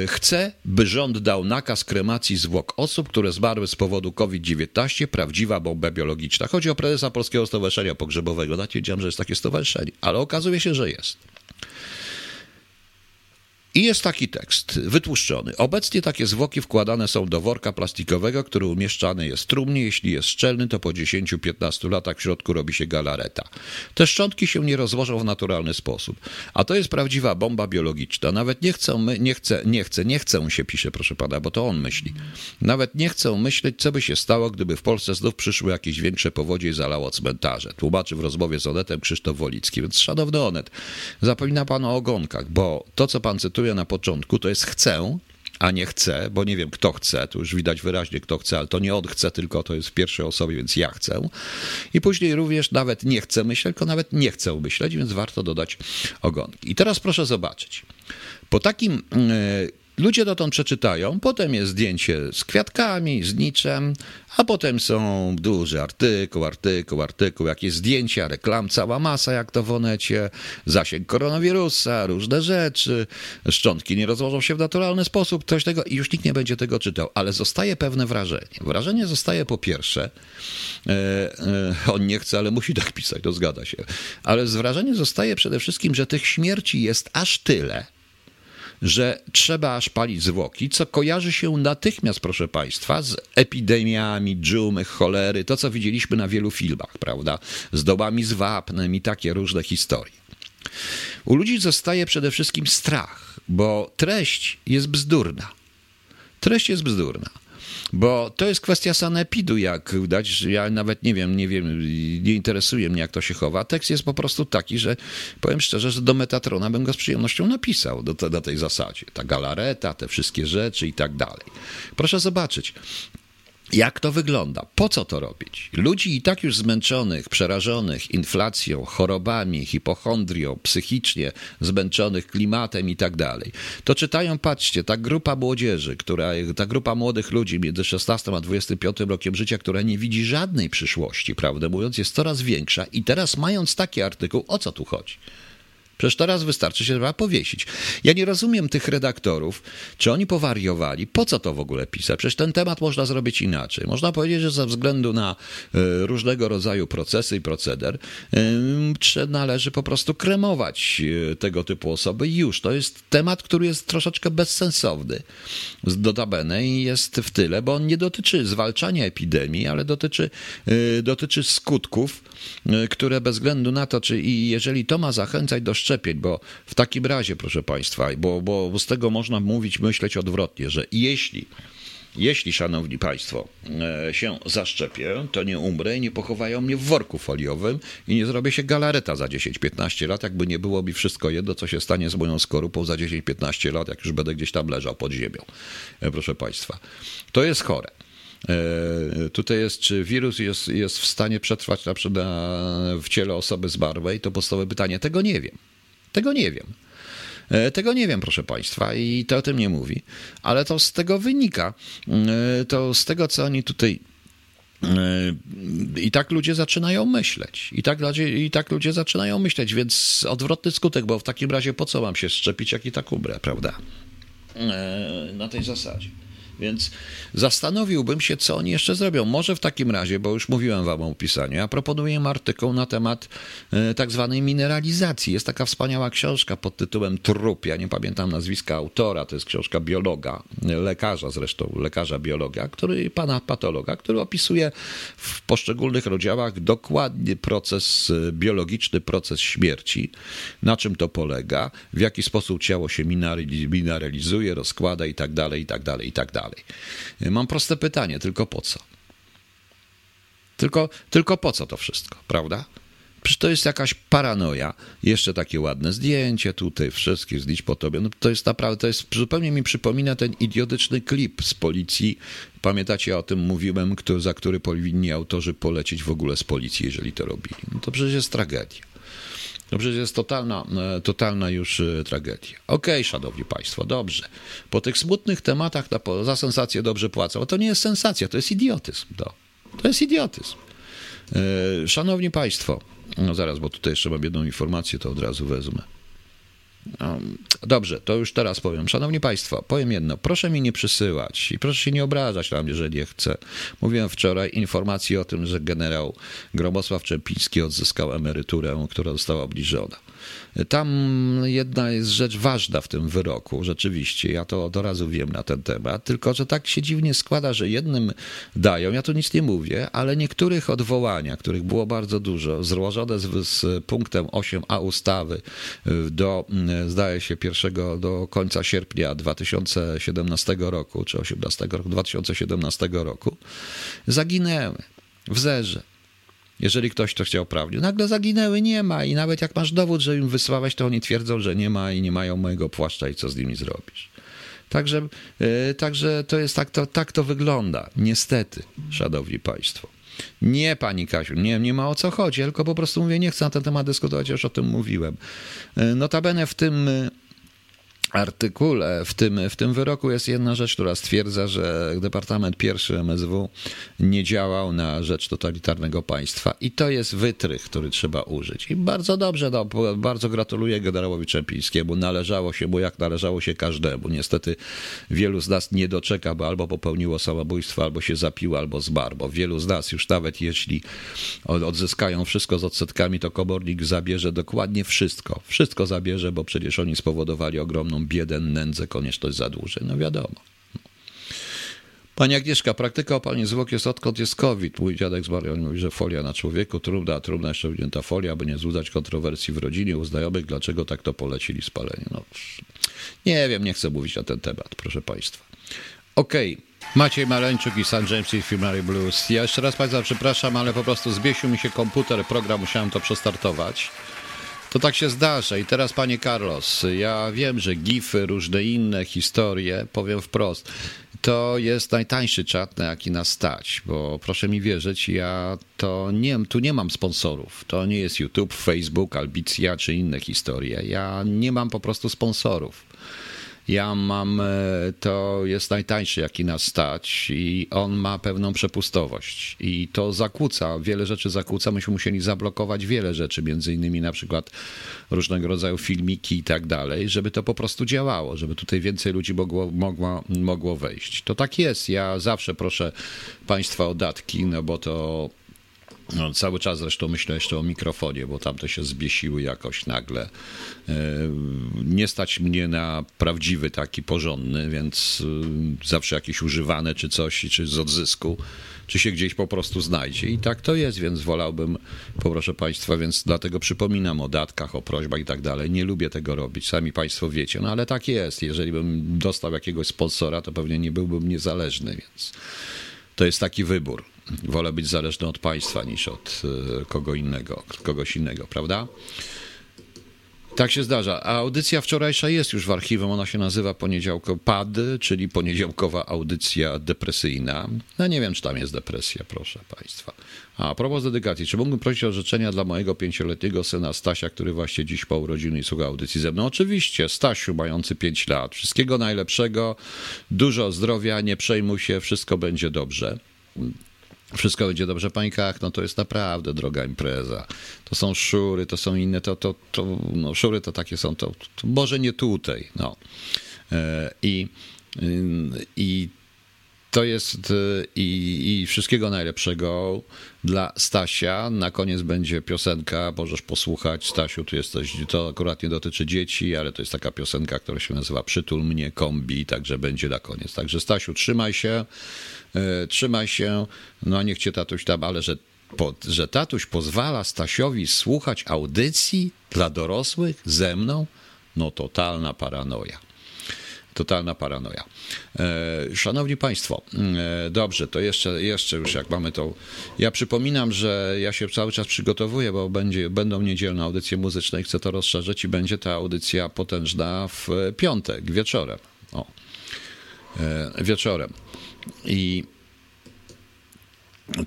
Chcę, by rząd dał nakaz kremacji zwłok osób, które zmarły z powodu kowid dziewiętnaście, prawdziwa bomba biologiczna. Chodzi o prezesa Polskiego Stowarzyszenia Pogrzebowego. Nawet nie wiedziałem, że jest takie stowarzyszenie, ale okazuje się, że jest. I jest taki tekst, wytłuszczony. Obecnie takie zwłoki wkładane są do worka plastikowego, który umieszczany jest w trumnie. Jeśli jest szczelny, to po dziesięciu do piętnastu latach w środku robi się galareta. Te szczątki się nie rozłożą w naturalny sposób. A to jest prawdziwa bomba biologiczna. Nawet nie chcą, my, nie chcę, nie chcę, nie chcę się pisze, proszę pana, bo to on myśli. Nawet nie chcę myśleć, co by się stało, gdyby w Polsce znów przyszły jakieś większe powodzie i zalało cmentarze. Tłumaczy w rozmowie z Onetem Krzysztof Wolicki. Więc szanowny Onet, zapomina pan o ogonkach, bo to, co pan cytuje na początku, to jest chcę, a nie chcę, bo nie wiem, kto chce, tu już widać wyraźnie, kto chce, ale to nie on chce, tylko to jest w pierwszej osobie, więc ja chcę. I później również nawet nie chcę myśleć, tylko nawet nie chcę myśleć, więc warto dodać ogonki. I teraz proszę zobaczyć. Po takim... Yy, Ludzie dotąd przeczytają, potem jest zdjęcie z kwiatkami, z niczem, a potem są duży artykuł, artykuł, artykuł, jakieś zdjęcia, reklam, cała masa, jak to w Onecie, zasięg koronawirusa, różne rzeczy, szczątki nie rozłożą się w naturalny sposób, coś tego i już nikt nie będzie tego czytał, ale zostaje pewne wrażenie. Wrażenie zostaje po pierwsze, e, e, on nie chce, ale musi tak pisać, to zgadza się, ale wrażenie zostaje przede wszystkim, że tych śmierci jest aż tyle, że trzeba aż palić zwłoki, co kojarzy się natychmiast, proszę państwa, z epidemiami, dżumy, cholery, to co widzieliśmy na wielu filmach, prawda, z dołami z wapnem i takie różne historie. U ludzi zostaje przede wszystkim strach, bo treść jest bzdurna. Treść jest bzdurna. Bo to jest kwestia sanepidu, jak widać, ja nawet nie wiem, nie wiem, nie interesuje mnie, jak to się chowa. Tekst jest po prostu taki, że powiem szczerze, że do Metatrona bym go z przyjemnością napisał do, te, do tej zasadzie. Ta galareta, te wszystkie rzeczy i tak dalej. Proszę zobaczyć, jak to wygląda, po co to robić. Ludzi i tak już zmęczonych, przerażonych inflacją, chorobami, hipochondrią, psychicznie zmęczonych klimatem i tak dalej. To czytają, patrzcie, ta grupa młodzieży, która, ta grupa młodych ludzi między szesnastym a dwudziestym piątym rokiem życia, która nie widzi żadnej przyszłości, prawdę mówiąc, jest coraz większa i teraz mając taki artykuł, o co tu chodzi? Przecież teraz wystarczy się trzeba powiesić. Ja nie rozumiem tych redaktorów, czy oni powariowali, po co to w ogóle pisać. Przecież ten temat można zrobić inaczej. Można powiedzieć, że ze względu na y, różnego rodzaju procesy i proceder, y, należy po prostu kremować y, tego typu osoby i już. To jest temat, który jest troszeczkę bezsensowny. Notabene i jest w tyle, bo on nie dotyczy zwalczania epidemii, ale dotyczy, y, dotyczy skutków, y, które bez względu na to, czy i jeżeli to ma zachęcać do szczepień, bo w takim razie, proszę państwa, bo, bo z tego można mówić, myśleć odwrotnie, że jeśli, jeśli, szanowni państwo, się zaszczepię, to nie umrę i nie pochowają mnie w worku foliowym i nie zrobię się galareta za dziesięć piętnaście lat, jakby nie było mi wszystko jedno, co się stanie z moją skorupą za dziesięć piętnaście lat, jak już będę gdzieś tam leżał pod ziemią. Proszę państwa, to jest chore. Tutaj jest, czy wirus jest, jest w stanie przetrwać na przykład w ciele osoby zmarłej, to podstawowe pytanie. Tego nie wiem. Tego nie wiem. Tego nie wiem, proszę Państwa, i to o tym nie mówi. Ale to z tego wynika, to z tego, co oni tutaj... I tak ludzie zaczynają myśleć. I tak, I tak ludzie zaczynają myśleć, więc odwrotny skutek, bo w takim razie po co mam się szczepić, jak i tak umrę, prawda? Na tej zasadzie. Więc zastanowiłbym się, co oni jeszcze zrobią. Może w takim razie, bo już mówiłem wam o pisaniu, ja proponuję artykuł na temat tak zwanej mineralizacji. Jest taka wspaniała książka pod tytułem Trup. Ja nie pamiętam nazwiska autora, to jest książka biologa, lekarza zresztą, lekarza biologa, który, pana patologa, który opisuje w poszczególnych rozdziałach dokładnie proces biologiczny, proces śmierci, na czym to polega, w jaki sposób ciało się mineralizuje, rozkłada i tak dalej, i tak dalej, i tak dalej. Mam proste pytanie, tylko po co? Tylko, tylko po co to wszystko, prawda? Przecież to jest jakaś paranoja. Jeszcze takie ładne zdjęcie tutaj, wszystkich zdjęć po tobie. No to jest naprawdę, to jest, zupełnie mi przypomina ten idiotyczny klip z policji. Pamiętacie, o tym mówiłem, który, za który powinni autorzy polecieć w ogóle z policji, jeżeli to robili. No to przecież jest tragedia. No przecież jest totalna, totalna już tragedia. Okej, okay, szanowni państwo, dobrze. Po tych smutnych tematach za sensację dobrze płacą. To nie jest sensacja, to jest idiotyzm. To, to jest idiotyzm. Szanowni państwo, no zaraz, bo tutaj jeszcze mam jedną informację, to od razu wezmę. Dobrze, to już teraz powiem. Szanowni państwo, powiem jedno. Proszę mi nie przysyłać i proszę się nie obrażać na mnie, że nie chcę. Mówiłem wczoraj informacji o tym, że generał Gromosław Czempiński odzyskał emeryturę, która została obniżona. Tam jedna jest rzecz ważna w tym wyroku, rzeczywiście, ja to od razu wiem na ten temat, tylko że tak się dziwnie składa, że jednym dają, ja tu nic nie mówię, ale niektórych odwołania, których było bardzo dużo, złożone z, z punktem osiem a ustawy do, zdaje się, pierwszego do końca sierpnia dwa tysiące siedemnastego roku, czy osiemnastego roku, dwa tysiące siedemnastego roku, zaginęły w zerze. Jeżeli ktoś to chciał prawnie. Nagle zaginęły, nie ma i nawet jak masz dowód, że im wysłałeś, to oni twierdzą, że nie ma i nie mają mojego płaszcza i co z nimi zrobisz. Także, yy, także to jest tak to, tak to wygląda, niestety, szanowni państwo. Nie, pani Kasiu, nie, nie ma o co chodzi, tylko po prostu mówię, nie chcę na ten temat dyskutować, już o tym mówiłem. Yy, notabene w tym... Yy, artykule, w tym, w tym wyroku jest jedna rzecz, która stwierdza, że Departament Pierwszy M S W nie działał na rzecz totalitarnego państwa i to jest wytrych, który trzeba użyć. I bardzo dobrze, no, bardzo gratuluję generałowi Czempińskiemu, należało się mu jak należało się każdemu. Niestety wielu z nas nie doczeka, bo albo popełniło samobójstwo, albo się zapiło, albo zmarł, bo wielu z nas już nawet jeśli odzyskają wszystko z odsetkami, to komornik zabierze dokładnie wszystko. Wszystko zabierze, bo przecież oni spowodowali ogromną biedę, nędzę, konieczność zadłużeń. No wiadomo. Pani Agnieszka, praktyka opalania zwłok jest odkąd jest COVID. Mój dziadek z Marią mówi, że folia na człowieku, trumna, a trumna jeszcze wzięta folia, aby nie wzbudzać kontrowersji w rodzinie u znajomych, dlaczego tak to polecili spalenie. No, nie wiem, nie chcę mówić na ten temat, proszę Państwa. Okej. Okay. Maciej Maleńczuk i Saint James Infirmary Blues. Ja jeszcze raz Państwa przepraszam, ale po prostu zbiesił mi się komputer, program, musiałem to przestartować. To tak się zdarza. I teraz, panie Carlos, ja wiem, że gify, różne inne historie, powiem wprost, to jest najtańszy czat, na jaki nas stać, bo proszę mi wierzyć, ja to nie, tu nie mam sponsorów. To nie jest YouTube, Facebook, Albicja czy inne historie. Ja nie mam po prostu sponsorów. Ja mam, to jest najtańszy, jaki nas stać i on ma pewną przepustowość i to zakłóca, wiele rzeczy zakłóca. Myśmy musieli zablokować wiele rzeczy, między innymi na przykład różnego rodzaju filmiki i tak dalej, żeby to po prostu działało, żeby tutaj więcej ludzi mogło, mogło, mogło wejść. To tak jest, ja zawsze proszę Państwa o datki, no bo to... No, cały czas zresztą myślę jeszcze o mikrofonie, bo tamte się zbiesiły jakoś nagle. Nie stać mnie na prawdziwy taki porządny, więc zawsze jakieś używane czy coś, czy z odzysku, czy się gdzieś po prostu znajdzie. I tak to jest, więc wolałbym, poproszę Państwa, więc dlatego przypominam o datkach, o prośbach i tak dalej. Nie lubię tego robić, sami Państwo wiecie, no ale tak jest. Jeżeli bym dostał jakiegoś sponsora, to pewnie nie byłbym niezależny, więc to jest taki wybór. Wolę być zależny od państwa niż od kogo innego, kogoś innego, prawda? Tak się zdarza. A audycja wczorajsza jest już w archiwum. Ona się nazywa Poniedziałkopad, czyli poniedziałkowa audycja depresyjna. No nie wiem, czy tam jest depresja, proszę Państwa. A, a propos dedykacji. Czy mógłbym prosić o życzenia dla mojego pięcioletniego syna Stasia, który właśnie dziś po urodziny słucha audycji ze mną? Oczywiście. Stasiu, mający pięć lat. Wszystkiego najlepszego, dużo zdrowia, nie przejmuj się, wszystko będzie dobrze. Wszystko będzie dobrze, Pani Kach, no to jest naprawdę droga impreza. To są szury, to są inne, to, to, to no szury to takie są, to, to może nie tutaj, no. I, i to jest, i, i wszystkiego najlepszego dla Stasia. Na koniec będzie piosenka, możesz posłuchać, Stasiu, tu jesteś, to akurat nie dotyczy dzieci, ale to jest taka piosenka, która się nazywa Przytul mnie, Kombi, także będzie na koniec. Także Stasiu, trzymaj się, yy, trzymaj się, no niech cię tatuś tam, ale że, po, że tatuś pozwala Stasiowi słuchać audycji dla dorosłych ze mną, no totalna paranoja. Totalna paranoja. Szanowni Państwo, dobrze, to jeszcze, jeszcze już jak mamy tą... Ja przypominam, że ja się cały czas przygotowuję, bo będzie, będą niedzielne audycje muzyczne i chcę to rozszerzyć i będzie ta audycja potężna w piątek, wieczorem. O. Wieczorem. I...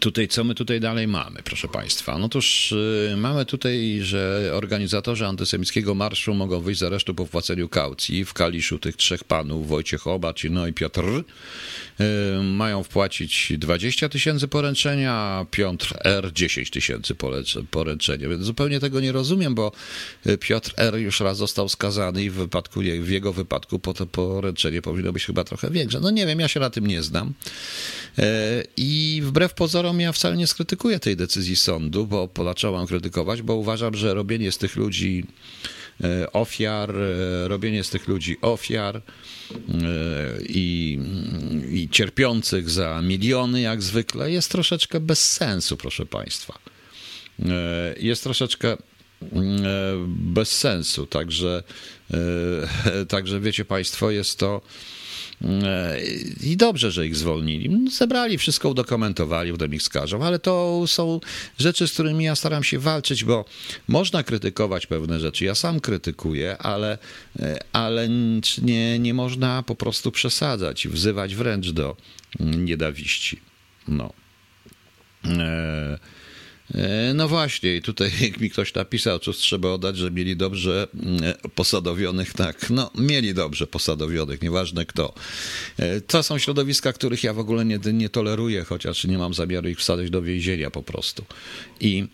Tutaj, co my tutaj dalej mamy, proszę Państwa? No toż yy, mamy tutaj, że organizatorzy antysemickiego marszu mogą wyjść z aresztu po wpłaceniu kaucji. W Kaliszu tych trzech panów, Wojciech Obacz, no i Piotr R, yy, mają wpłacić dwadzieścia tysięcy poręczenia, a Piotr R dziesięć tysięcy poręczenia. Więc zupełnie tego nie rozumiem, bo Piotr R już raz został skazany i w, wypadku, w jego wypadku po to poręczenie powinno być chyba trochę większe. No nie wiem, ja się na tym nie znam. Yy, I wbrew pozorom ja wcale nie skrytykuję tej decyzji sądu, bo zacząłem krytykować, bo uważam, że robienie z tych ludzi ofiar, robienie z tych ludzi ofiar i, i cierpiących za miliony, jak zwykle, jest troszeczkę bez sensu, proszę Państwa. Jest troszeczkę bez sensu, także, także wiecie Państwo, jest to... I dobrze, że ich zwolnili. Zebrali, wszystko udokumentowali, potem ich skażą, ale to są rzeczy, z którymi ja staram się walczyć, bo można krytykować pewne rzeczy. Ja sam krytykuję, ale, ale nie, nie można po prostu przesadzać, wzywać wręcz do nienawiści. No. E- No właśnie, i tutaj jak mi ktoś napisał, cóż trzeba oddać, że mieli dobrze posadowionych, tak, no mieli dobrze posadowionych, nieważne kto. To są środowiska, których ja w ogóle nie, nie toleruję, chociaż nie mam zamiaru ich wsadzać do więzienia po prostu. I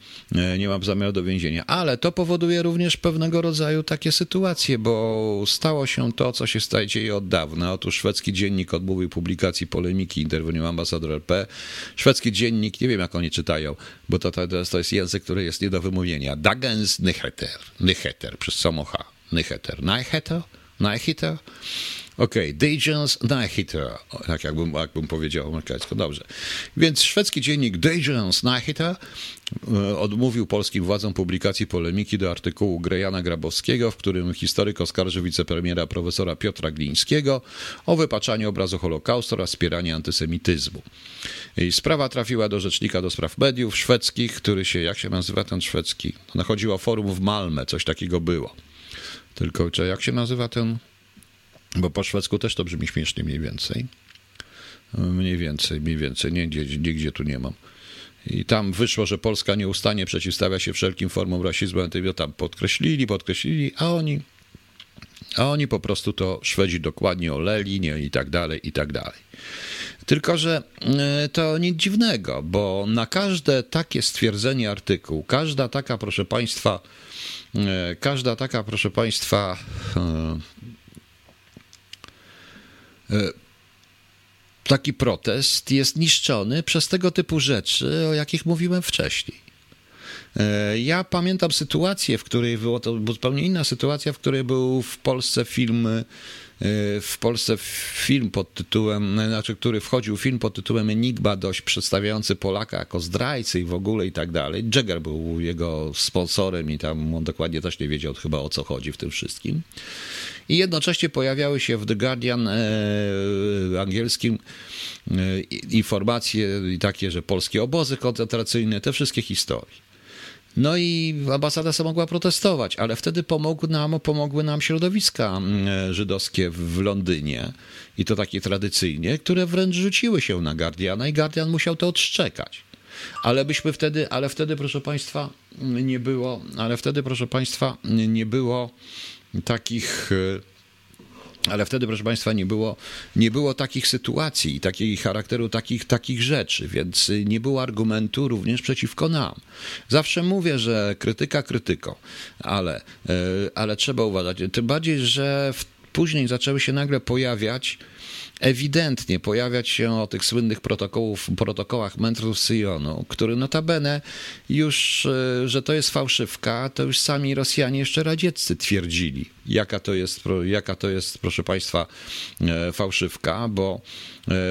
nie mam zamiaru do więzienia. Ale to powoduje również pewnego rodzaju takie sytuacje, bo stało się to, co się staje, dzieje od dawna. Otóż szwedzki dziennik odmówił publikacji polemiki, interweniował ambasador R P. Szwedzki dziennik, nie wiem jak oni czytają, bo to ta To jest język, który jest nie do wymówienia. Dagens Nyheter. Nyheter przez samocha. Nyheter. Nyheter? Nyheter? Okej. Okay. Dagens Nyheter. Tak jakbym, jakbym powiedział amerykańsko. Dobrze. Więc szwedzki dziennik Dagens Nyheter odmówił polskim władzom publikacji polemiki do artykułu Grejana Grabowskiego, w którym historyk oskarży wicepremiera profesora Piotra Glińskiego o wypaczanie obrazu Holokaustu oraz wspieranie antysemityzmu. I sprawa trafiła do rzecznika do spraw mediów szwedzkich, który się, jak się nazywa ten szwedzki? No, chodziło o forum w Malmę, coś takiego było. Tylko, czy jak się nazywa ten? Bo po szwedzku też to brzmi śmiesznie mniej więcej. Mniej więcej, mniej więcej, nigdzie, nigdzie tu nie mam. I tam wyszło, że Polska nieustannie przeciwstawia się wszelkim formom rasizmu, antybio tam podkreślili, podkreślili, a oni, a oni po prostu to Szwedzi dokładnie oleli, nie, i tak dalej, i tak dalej. Tylko że to nic dziwnego, bo na każde takie stwierdzenie artykuł, każda taka, proszę Państwa, każda taka, proszę Państwa, taki protest jest niszczony przez tego typu rzeczy, o jakich mówiłem wcześniej. Ja pamiętam sytuację, w której było to zupełnie inna sytuacja, w której był w Polsce film, w Polsce film pod tytułem, znaczy, który wchodził film pod tytułem Enigma, dość przedstawiający Polaka jako zdrajcy i w ogóle i tak dalej. Jagger był jego sponsorem i tam on dokładnie też nie wiedział chyba o co chodzi w tym wszystkim. I jednocześnie pojawiały się w The Guardian e, angielskim e, informacje takie, że polskie obozy koncentracyjne, te wszystkie historie. No i ambasada sama mogła protestować, ale wtedy pomógł nam, pomogły nam środowiska żydowskie w Londynie, i to takie tradycyjnie, które wręcz rzuciły się na Guardiana i Guardian musiał to odszczekać. Ale byśmy wtedy, ale wtedy, proszę Państwa, nie było, ale wtedy, proszę Państwa, nie było takich... Ale wtedy, proszę Państwa, nie było, nie było takich sytuacji, takiego charakteru, takich, takich rzeczy, więc nie było argumentu również przeciwko nam. Zawsze mówię, że krytyka krytyką, ale, ale trzeba uważać. Tym bardziej, że w, później zaczęły się nagle pojawiać, ewidentnie pojawiać się o tych słynnych protokołów, protokołach mędrców Syjonu, który notabene już, że to jest fałszywka, to już sami Rosjanie jeszcze radzieccy twierdzili, jaka to jest, jaka to jest, proszę Państwa, fałszywka, bo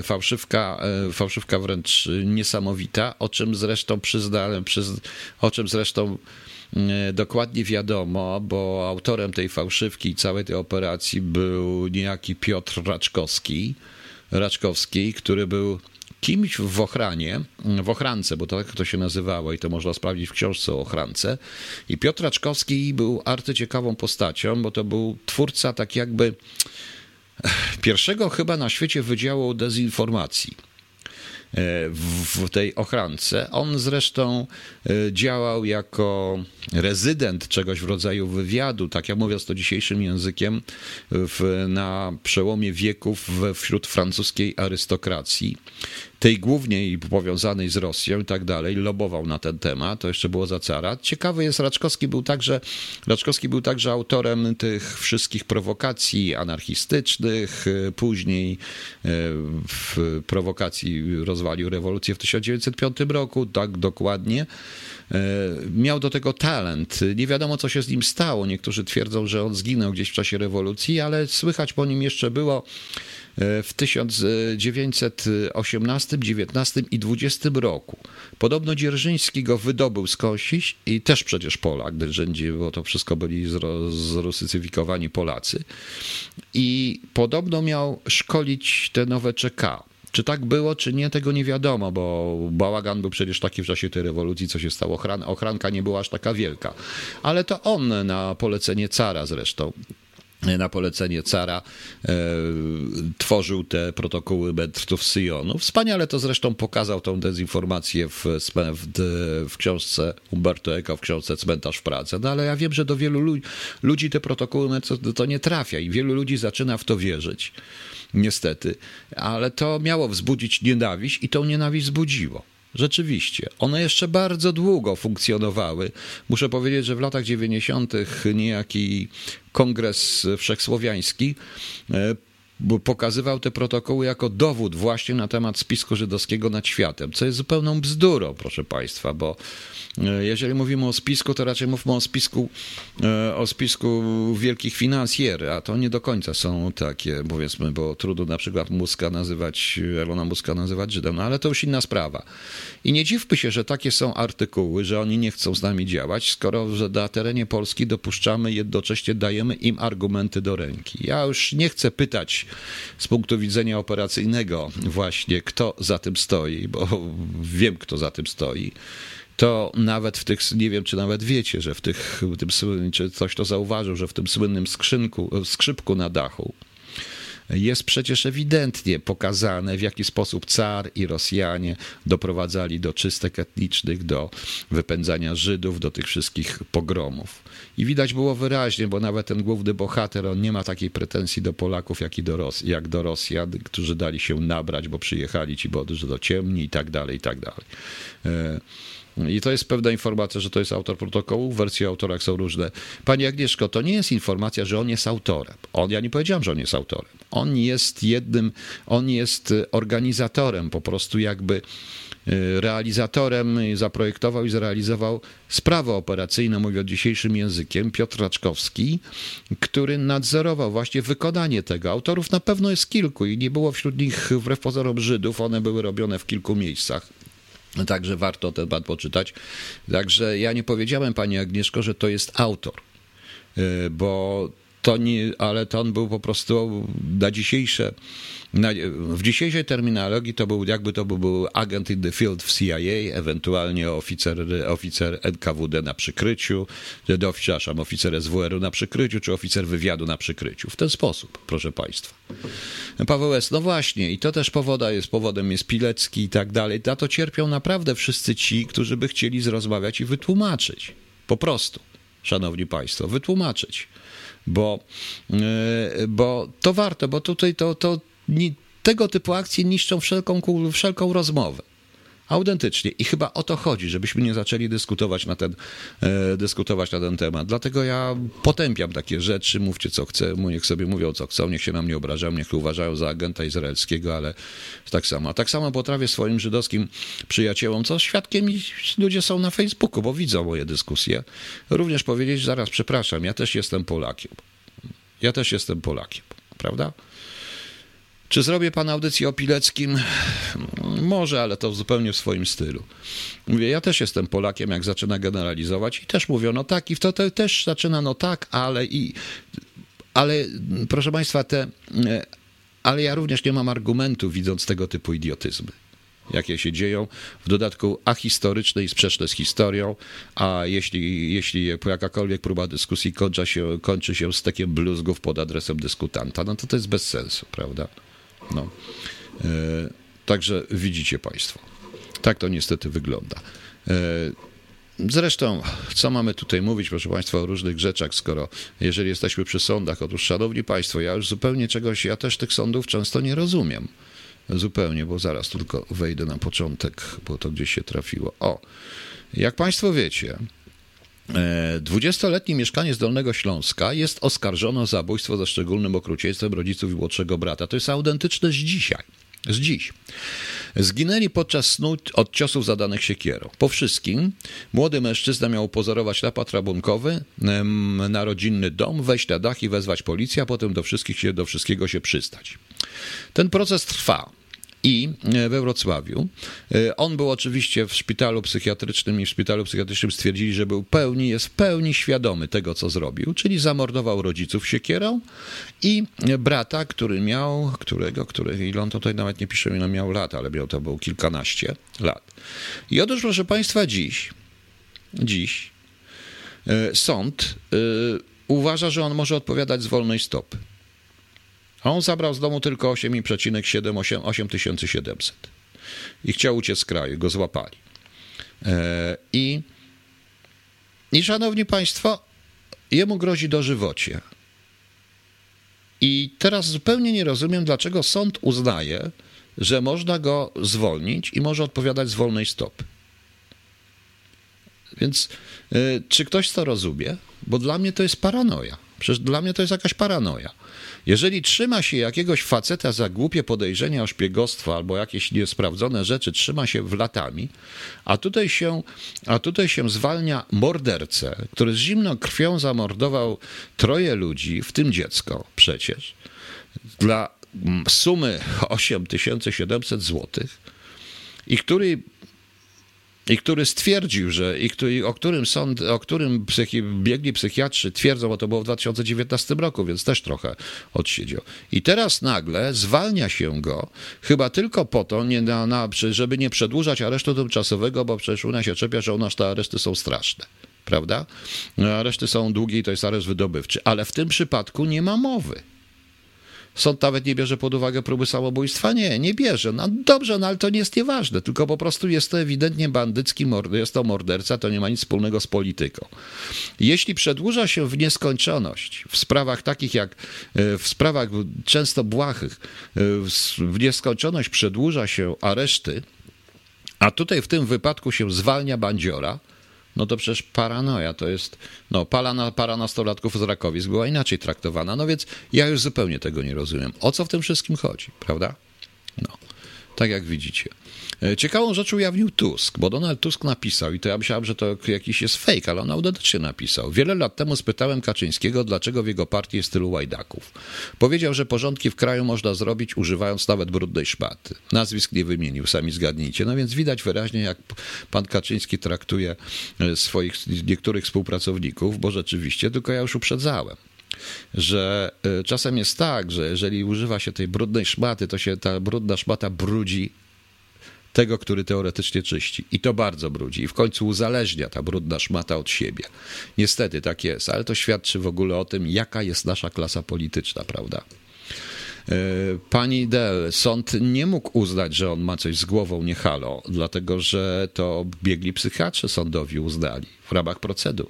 fałszywka, fałszywka wręcz niesamowita, o czym zresztą przyznałem, przyz, o czym zresztą dokładnie wiadomo, bo autorem tej fałszywki i całej tej operacji był niejaki Piotr Rachkowski, Rachkowski, który był kimś w ochranie, w ochrance, bo tak to się nazywało i to można sprawdzić w książce o ochrance. I Piotr Rachkowski był arcyciekawą postacią, bo to był twórca tak jakby pierwszego chyba na świecie wydziału dezinformacji w tej ochrance. On zresztą działał jako rezydent czegoś w rodzaju wywiadu, tak jak mówiąc to dzisiejszym językiem, w, na przełomie wieków wśród francuskiej arystokracji, tej głównie powiązanej z Rosją i tak dalej, lobował na ten temat, to jeszcze było za cara. Ciekawy jest, Rachkowski był także, Rachkowski był także autorem tych wszystkich prowokacji anarchistycznych, później w prowokacji rozwalił rewolucję w tysiąc dziewięćset piątym roku, tak dokładnie. Miał do tego talent. Nie wiadomo, co się z nim stało. Niektórzy twierdzą, że on zginął gdzieś w czasie rewolucji, ale słychać po nim jeszcze było w tysiąc dziewięćset osiemnastym, dziewiętnastym i dwudziestym roku. Podobno Dzierżyński go wydobył z Kosiś i też przecież Polak, Dzierżyński, bo to wszystko byli zrusyfikowani Polacy. I podobno miał szkolić te nowe C K. Czy tak było, czy nie, tego nie wiadomo, bo bałagan był przecież taki w czasie tej rewolucji, co się stało. Ochran- ochranka nie była aż taka wielka. Ale to on na polecenie cara zresztą, na polecenie cara e, tworzył te protokoły mędrców Syjonu. Wspaniale to zresztą pokazał tą dezinformację w, w, w książce Umberto Eco, w książce Cmentarz w Pradze. No ale ja wiem, że do wielu lu- ludzi te protokoły mędrców to nie trafia i wielu ludzi zaczyna w to wierzyć. Niestety, ale to miało wzbudzić nienawiść i tą nienawiść wzbudziło. Rzeczywiście, one jeszcze bardzo długo funkcjonowały. Muszę powiedzieć, że w latach dziewięćdziesiątych niejaki Kongres Wszechsłowiański pokazywał te protokoły jako dowód właśnie na temat spisku żydowskiego nad światem, co jest zupełną bzdurą, proszę Państwa, bo jeżeli mówimy o spisku, to raczej mówmy o spisku, o spisku wielkich finansjer, a to nie do końca są takie, powiedzmy, bo trudno na przykład Muska nazywać, Elona Muska nazywać Żydem, no ale to już inna sprawa. I nie dziwmy się, że takie są artykuły, że oni nie chcą z nami działać, skoro że na terenie Polski dopuszczamy, jednocześnie dajemy im argumenty do ręki. Ja już nie chcę pytać z punktu widzenia operacyjnego właśnie, kto za tym stoi, bo wiem, kto za tym stoi, to nawet w tych, nie wiem, czy nawet wiecie, że w tych, w tym, czy ktoś to zauważył, że w tym słynnym skrzynku, skrzypku na dachu jest przecież ewidentnie pokazane, w jaki sposób car i Rosjanie doprowadzali do czystek etnicznych, do wypędzania Żydów, do tych wszystkich pogromów. I widać było wyraźnie, bo nawet ten główny bohater, on nie ma takiej pretensji do Polaków, jak, i do, Ros- jak do Rosjan, którzy dali się nabrać, bo przyjechali ci, bo do ciemni i tak dalej, i tak dalej. I to jest pewna informacja, że to jest autor protokołu, wersje o autorach są różne. Pani Agnieszko, to nie jest informacja, że on jest autorem. On, ja nie powiedziałem, że on jest autorem. On jest jednym, on jest organizatorem, po prostu jakby realizatorem, zaprojektował i zrealizował sprawę operacyjną, mówiąc dzisiejszym językiem, Piotr Rachkowski, który nadzorował właśnie wykonanie tego. Autorów na pewno jest kilku i nie było wśród nich wbrew pozorom Żydów, one były robione w kilku miejscach. Także warto ten temat poczytać. Także ja nie powiedziałem, Pani Agnieszko, że to jest autor, bo to nie, ale to on był po prostu na dzisiejsze, na, w dzisiejszej terminologii to był, jakby to był agent in the field w C I A, ewentualnie oficer, oficer N K W D na przykryciu, do, przepraszam, oficer S W R-u na przykryciu, czy oficer wywiadu na przykryciu. W ten sposób, proszę Państwa. Paweł S., no właśnie, i to też powoda jest, powodem jest Pilecki i tak dalej. Na to cierpią naprawdę wszyscy ci, którzy by chcieli zrozmawiać i wytłumaczyć. Po prostu, szanowni Państwo, wytłumaczyć. Bo, bo to warto, bo tutaj to, to tego typu akcje niszczą wszelką, wszelką rozmowę. Autentycznie. I chyba o to chodzi, żebyśmy nie zaczęli dyskutować na ten, dyskutować na ten temat. Dlatego ja potępiam takie rzeczy. Mówcie co chce, niech sobie mówią co chcą, niech się na mnie obrażają, niech uważają za agenta izraelskiego, ale tak samo. A tak samo potrafię swoim żydowskim przyjaciołom, co świadkiem ludzie są na Facebooku, bo widzą moje dyskusje, również powiedzieć, zaraz przepraszam, ja też jestem Polakiem. Ja też jestem Polakiem. Prawda? Czy zrobię pan audycję o Pileckim? Może, ale to zupełnie w swoim stylu. Mówię, ja też jestem Polakiem, jak zaczyna generalizować i też mówią, no tak, i w to, to też zaczyna, no tak, ale i... Ale, proszę państwa, te... Ale ja również nie mam argumentu, widząc tego typu idiotyzmy, jakie się dzieją, w dodatku ahistoryczne i sprzeczne z historią, a jeśli, jeśli jakakolwiek próba dyskusji kończy się, kończy się stekiem bluzgów pod adresem dyskutanta, no to to jest bez sensu, prawda? No. Yy, także widzicie Państwo, tak to niestety wygląda. Yy, Zresztą, co mamy tutaj mówić, proszę Państwa, o różnych rzeczach, skoro, jeżeli jesteśmy przy sądach, otóż, szanowni Państwo, ja już zupełnie czegoś, ja też tych sądów często nie rozumiem. Zupełnie, bo zaraz tylko wejdę na początek, bo to gdzieś się trafiło. O, jak Państwo wiecie, dwudziestoletni mieszkaniec Dolnego Śląska jest oskarżony o zabójstwo ze szczególnym okrucieństwem rodziców i młodszego brata. To jest autentyczne z dzisiaj. Z dziś. Zginęli podczas snu od ciosów zadanych siekierą. Po wszystkim młody mężczyzna miał pozorować napad rabunkowy na rodzinny dom, wejść na dach i wezwać policję, a potem do, wszystkich się, do wszystkiego się przystać. Ten proces trwa. I we Wrocławiu. On był oczywiście w szpitalu psychiatrycznym i w szpitalu psychiatrycznym stwierdzili, że był pełni, jest w pełni świadomy tego, co zrobił, czyli zamordował rodziców siekierą i brata, który miał, którego, który, ile on tutaj nawet nie pisze, ile miał lat, ale miał to było kilkanaście lat. I otóż, proszę Państwa, dziś, dziś sąd yy, uważa, że on może odpowiadać z wolnej stopy. A on zabrał z domu tylko osiem tysięcy siedemset i chciał uciec z kraju, go złapali. I, i szanowni Państwo, jemu grozi dożywocie. I teraz zupełnie nie rozumiem, dlaczego sąd uznaje, że można go zwolnić i może odpowiadać z wolnej stopy. Więc czy ktoś to rozumie? Bo dla mnie to jest paranoja. Przecież dla mnie to jest jakaś paranoja. Jeżeli trzyma się jakiegoś faceta za głupie podejrzenia o szpiegostwo albo jakieś niesprawdzone rzeczy, trzyma się w latami, a tutaj się, a tutaj się zwalnia mordercę, który z zimną krwią zamordował troje ludzi, w tym dziecko przecież, dla sumy osiem tysięcy siedemset złotych i który... I który stwierdził, że i który, o którym sąd, o którym psychi, biegli psychiatrzy twierdzą, bo to było w dwa tysiące dziewiętnastym roku, więc też trochę odsiedział. I teraz nagle zwalnia się go, chyba tylko po to, nie na, na, żeby nie przedłużać aresztu tymczasowego, bo przecież Unia się czepia, że u nas te areszty są straszne, prawda? Areszty są długie i to jest areszt wydobywczy, ale w tym przypadku nie ma mowy. Sąd nawet nie bierze pod uwagę próby samobójstwa? Nie, nie bierze. No dobrze, no ale to nie jest nieważne, tylko po prostu jest to ewidentnie bandycki, jest to morderca, to nie ma nic wspólnego z polityką. Jeśli przedłuża się w nieskończoność w sprawach takich jak, w sprawach często błahych, w nieskończoność przedłuża się areszty, a tutaj w tym wypadku się zwalnia bandziora, no to przecież paranoja to jest, no para, na, para nastolatków z Rakowic była inaczej traktowana, no więc ja już zupełnie tego nie rozumiem. O co w tym wszystkim chodzi, prawda? No, tak jak widzicie. Ciekawą rzecz ujawnił Tusk, bo Donald Tusk napisał i to ja myślałem, że to jakiś jest fake, ale on autentycznie napisał. Wiele lat temu spytałem Kaczyńskiego, dlaczego w jego partii jest tylu łajdaków. Powiedział, że porządki w kraju można zrobić, używając nawet brudnej szmaty. Nazwisk nie wymienił, sami zgadnijcie. No więc widać wyraźnie, jak pan Kaczyński traktuje swoich niektórych współpracowników, bo rzeczywiście, tylko ja już uprzedzałem. że czasem jest tak, że jeżeli używa się tej brudnej szmaty, to się ta brudna szmata brudzi tego, który teoretycznie czyści. I to bardzo brudzi. I w końcu uzależnia ta brudna szmata od siebie. Niestety tak jest, ale to świadczy w ogóle o tym, jaka jest nasza klasa polityczna, prawda? Pani Del, sąd nie mógł uznać, że on ma coś z głową, nie halo, dlatego że to biegli psychiatrzy sądowi uznali w ramach procedur.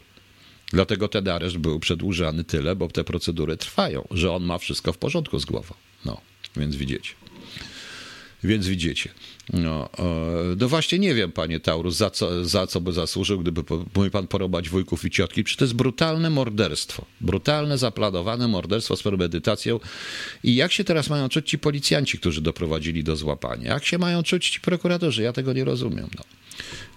Dlatego ten areszt był przedłużany tyle, bo te procedury trwają, że on ma wszystko w porządku z głową. No, więc widzicie. Więc widzicie. No, no właśnie nie wiem, panie Taurus, za co, za co by zasłużył, gdyby mój pan porobać wujków i ciotki. Przecież to jest brutalne morderstwo. Brutalne, zaplanowane morderstwo z premedytacją. I jak się teraz mają czuć ci policjanci, którzy doprowadzili do złapania? Jak się mają czuć ci prokuratorzy? Ja tego nie rozumiem. No.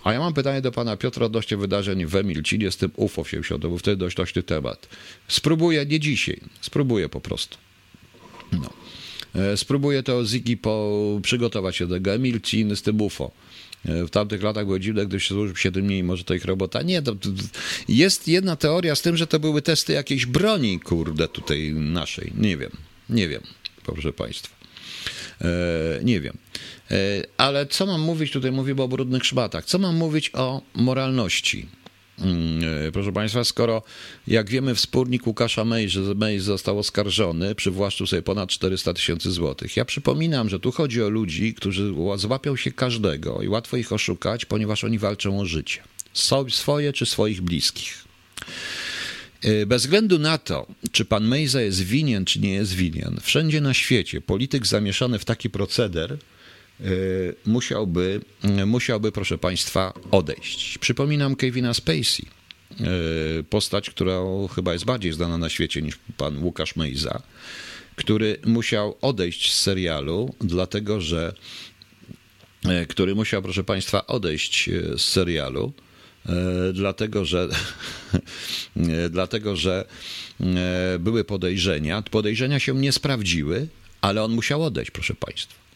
A ja mam pytanie do pana Piotra odnośnie wydarzeń w Emilcinie z tym U F O siedemdziesiąt, to był wtedy dość nośny temat. Spróbuję, nie dzisiaj, spróbuję po prostu. No. Spróbuję to Ziggy po przygotować się do tego Emilcin z tym U F O. W tamtych latach było dziwne, gdyż służył się tym mniej, może to ich robota. Nie, to, to, jest jedna teoria z tym, że to były testy jakiejś broni, kurde, tutaj naszej. Nie wiem, nie wiem, proszę państwa. E, nie wiem. E, ale co mam mówić, tutaj mówimy o brudnych szmatach, co mam mówić o moralności? Proszę państwa, skoro, jak wiemy, wspólnik Łukasza Mejzy został oskarżony, przywłaszczył sobie ponad czterysta tysięcy złotych. Ja przypominam, że tu chodzi o ludzi, którzy złapią się każdego i łatwo ich oszukać, ponieważ oni walczą o życie. Swoje czy swoich bliskich. Bez względu na to, czy pan Mejza jest winien, czy nie jest winien, wszędzie na świecie polityk zamieszany w taki proceder musiałby, musiałby, proszę państwa, odejść. Przypominam Kevina Spacey, postać, która chyba jest bardziej znana na świecie niż pan Łukasz Mejza, który musiał odejść z serialu, dlatego że, który musiał, proszę państwa, odejść z serialu, dlatego że, dlatego, że były podejrzenia. Podejrzenia się nie sprawdziły, ale on musiał odejść, proszę państwa.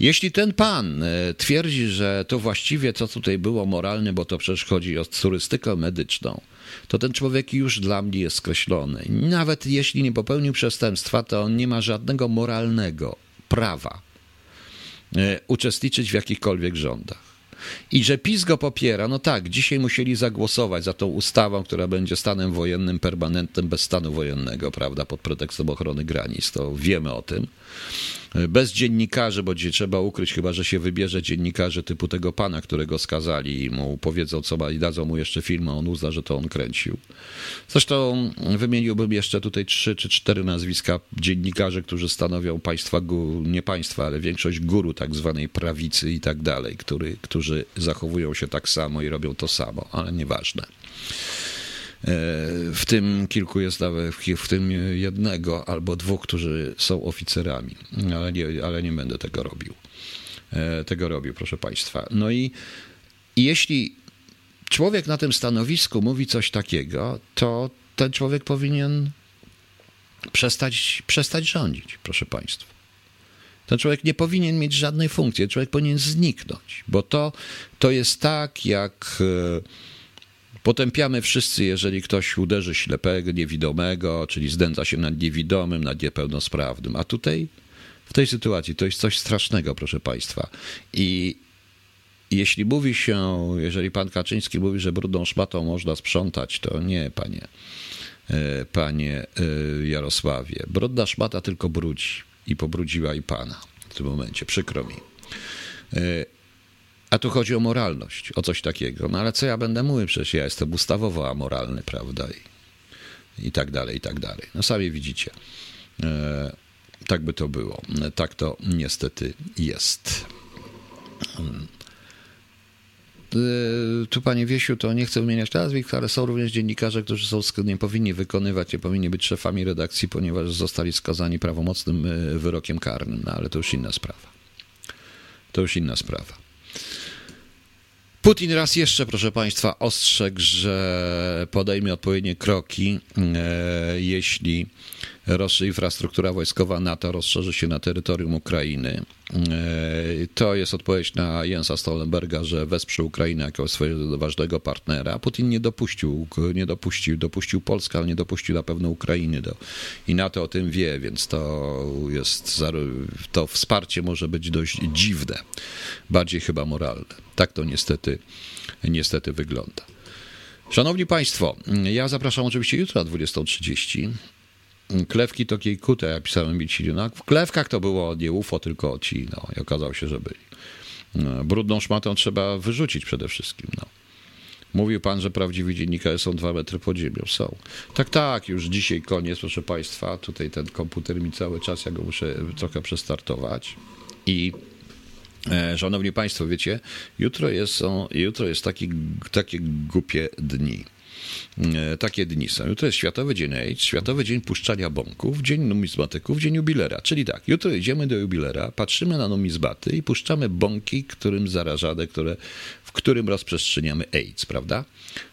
Jeśli ten pan twierdzi, że to właściwie co tutaj było moralne, bo to przecież chodzi o turystykę medyczną, to ten człowiek już dla mnie jest skreślony. Nawet jeśli nie popełnił przestępstwa, to on nie ma żadnego moralnego prawa uczestniczyć w jakichkolwiek rządach. I że PiS go popiera, no tak, dzisiaj musieli zagłosować za tą ustawą, która będzie stanem wojennym permanentnym bez stanu wojennego, prawda, pod pretekstem ochrony granic, to wiemy o tym. Bez dziennikarzy, bo dzisiaj trzeba ukryć, chyba że się wybierze dziennikarzy typu tego pana, którego skazali i mu powiedzą, co ma i dadzą mu jeszcze film, a on uzna, że to on kręcił. Zresztą wymieniłbym jeszcze tutaj trzy czy cztery nazwiska dziennikarzy, którzy stanowią państwa, nie państwa, ale większość guru tak zwanej prawicy i tak dalej, który, którzy zachowują się tak samo i robią to samo, ale nieważne. W tym kilku jest nawet, w tym jednego albo dwóch, którzy są oficerami, ale nie, ale nie będę tego robił. Tego robił, proszę państwa. No i, i jeśli człowiek na tym stanowisku mówi coś takiego, to ten człowiek powinien przestać, przestać rządzić, proszę państwa. Ten człowiek nie powinien mieć żadnej funkcji, człowiek powinien zniknąć, bo to, to jest tak jak... Potępiamy wszyscy, jeżeli ktoś uderzy ślepego, niewidomego, czyli znęca się nad niewidomym, nad niepełnosprawnym. A tutaj, w tej sytuacji, to jest coś strasznego, proszę państwa. I jeśli mówi się, jeżeli pan Kaczyński mówi, że brudną szmatą można sprzątać, to nie, panie, panie Jarosławie. Brudna szmata tylko brudzi i pobrudziła i pana w tym momencie. Przykro mi. A tu chodzi o moralność, o coś takiego. No ale co ja będę mówił? Przecież ja jestem ustawowo amoralny, prawda? I, i tak dalej, i tak dalej. No sami widzicie. E, tak by to było. Tak to niestety jest. E, tu, panie Wiesiu, to nie chcę wymieniać nazwisk, ale są również dziennikarze, którzy są nie powinni wykonywać, nie powinni być szefami redakcji, ponieważ zostali skazani prawomocnym wyrokiem karnym. No ale to już inna sprawa. To już inna sprawa. Putin raz jeszcze, proszę państwa, ostrzegł, że podejmie odpowiednie kroki, e, jeśli infrastruktura wojskowa NATO rozszerzy się na terytorium Ukrainy. To jest odpowiedź na Jensa Stoltenberga, że wesprze Ukrainę jako swojego ważnego partnera. Putin nie dopuścił, nie dopuścił, dopuścił Polskę, ale nie dopuścił na pewno Ukrainy do. I NATO o tym wie, więc to jest, to wsparcie może być dość dziwne, bardziej chyba moralne. Tak to niestety, niestety wygląda. Szanowni Państwo, ja zapraszam oczywiście jutro o dwudziesta trzydzieści. Klewki to Kiejkuta, ja pisałem Biciliu. No, w klewkach to było nie U F O, tylko ci, no i okazało się, że byli. No, brudną szmatę trzeba wyrzucić przede wszystkim, no. Mówił pan, że prawdziwi dziennikarze są dwa metry pod ziemią. Są. Tak, tak, już dzisiaj koniec, proszę Państwa. Tutaj ten komputer mi cały czas, ja go muszę trochę przestartować. I e, szanowni Państwo, wiecie, jutro jest, o, jutro jest taki, takie głupie dni. Takie dni są. Jutro jest Światowy Dzień AIDS, Światowy Dzień Puszczania Bąków, Dzień Numizmatyków, Dzień Jubilera. Czyli tak, jutro idziemy do jubilera, patrzymy na numizmaty i puszczamy bąki, którym zarażane, które, w którym rozprzestrzeniamy AIDS, prawda?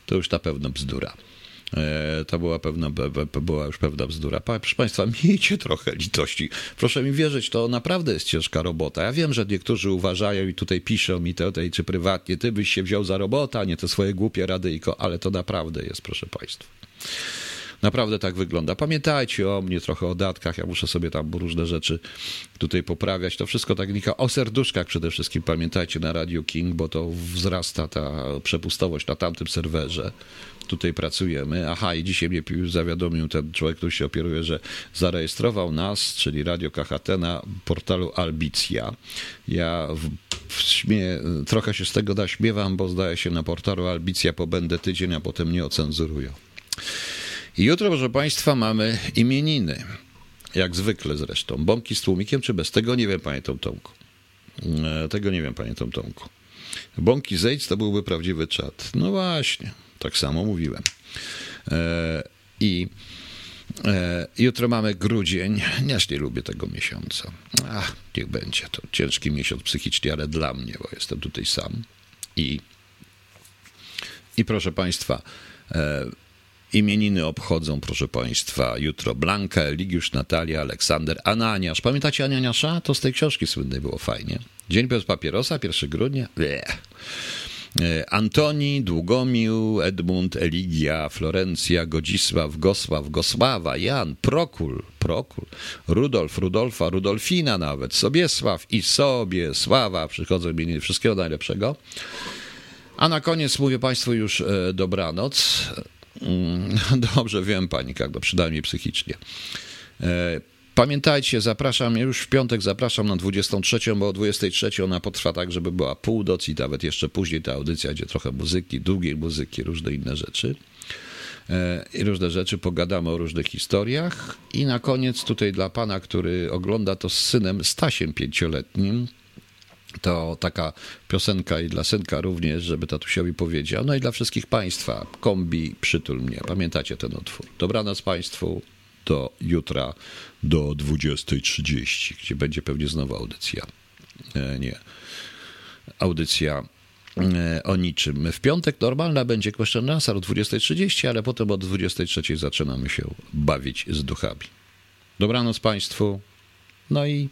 To już na pewno bzdura. To była, pewna, była już pewna bzdura. Proszę Państwa, miejcie trochę litości. Proszę mi wierzyć, to naprawdę jest ciężka robota. Ja wiem, że niektórzy uważają i tutaj piszą mi tutaj, czy prywatnie, ty byś się wziął za robotę, a nie te swoje głupie radyjko, ale to naprawdę jest, proszę Państwa. Naprawdę tak wygląda. Pamiętajcie o mnie trochę, o datkach. Ja muszę sobie tam różne rzeczy tutaj poprawiać. To wszystko tak nika. O serduszkach przede wszystkim pamiętajcie na Radio King, bo to wzrasta ta przepustowość na tamtym serwerze. Tutaj pracujemy. Aha, i dzisiaj mnie zawiadomił ten człowiek, który się opieruje, że zarejestrował nas, czyli Radio K H T, na portalu Albicja. Ja w, w śmie, trochę się z tego naśmiewam, bo zdaje się na portalu Albicja pobędę tydzień, a potem mnie ocenzurują. I jutro, proszę Państwa, mamy imieniny. Jak zwykle zresztą. Bombki z tłumikiem czy bez? Tego nie wiem, panie Tomtomku. E, tego nie wiem, panie Tomtomku. Bombki z AIDS to byłby prawdziwy czad. No właśnie. Tak samo mówiłem. E, I e, jutro mamy grudzień. Ja nie lubię tego miesiąca. Ach, niech będzie. To ciężki miesiąc psychicznie, ale dla mnie, bo jestem tutaj sam. I, i proszę Państwa, e, imieniny obchodzą, proszę Państwa, jutro Blanka, Eligiusz, Natalia, Aleksander, Ananiasz. Pamiętacie Ananiasza? To z tej książki słynnej było fajnie. Dzień bez papierosa, pierwszego grudnia. Bleh. Antoni, Długomił, Edmund, Eligia, Florencja, Godzisław, Gosław, Gosława, Jan, Prokul, Prokul, Rudolf, Rudolfa, Rudolfina nawet, Sobiesław i Sobiesława. Przychodzą imieniny. Wszystkiego najlepszego. A na koniec mówię Państwu już e, dobranoc. Dobrze wiem, pani Kagdo, przynajmniej psychicznie. Pamiętajcie, zapraszam, już w piątek zapraszam na dwudziestą trzecią, bo o dwudziestej trzeciej ona potrwa tak, żeby była północ i nawet jeszcze później ta audycja, gdzie trochę muzyki, długiej muzyki, różne inne rzeczy. I różne rzeczy, pogadamy o różnych historiach. I na koniec tutaj dla pana, który ogląda to z synem Stasiem pięcioletnim, to taka piosenka i dla synka również, żeby tatusiowi powiedział. No i dla wszystkich Państwa. Kombi, przytul mnie. Pamiętacie ten utwór. Dobranoc Państwu. Do jutra do dwudziestej trzydzieści, gdzie będzie pewnie znowu audycja. E, nie. Audycja e, o niczym. W piątek normalna będzie question answer o dwudziestej trzydzieści, ale potem o dwudziestej trzeciej zaczynamy się bawić z duchami. Dobranoc Państwu. No i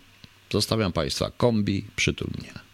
zostawiam Państwa. Kombi, przytul mnie.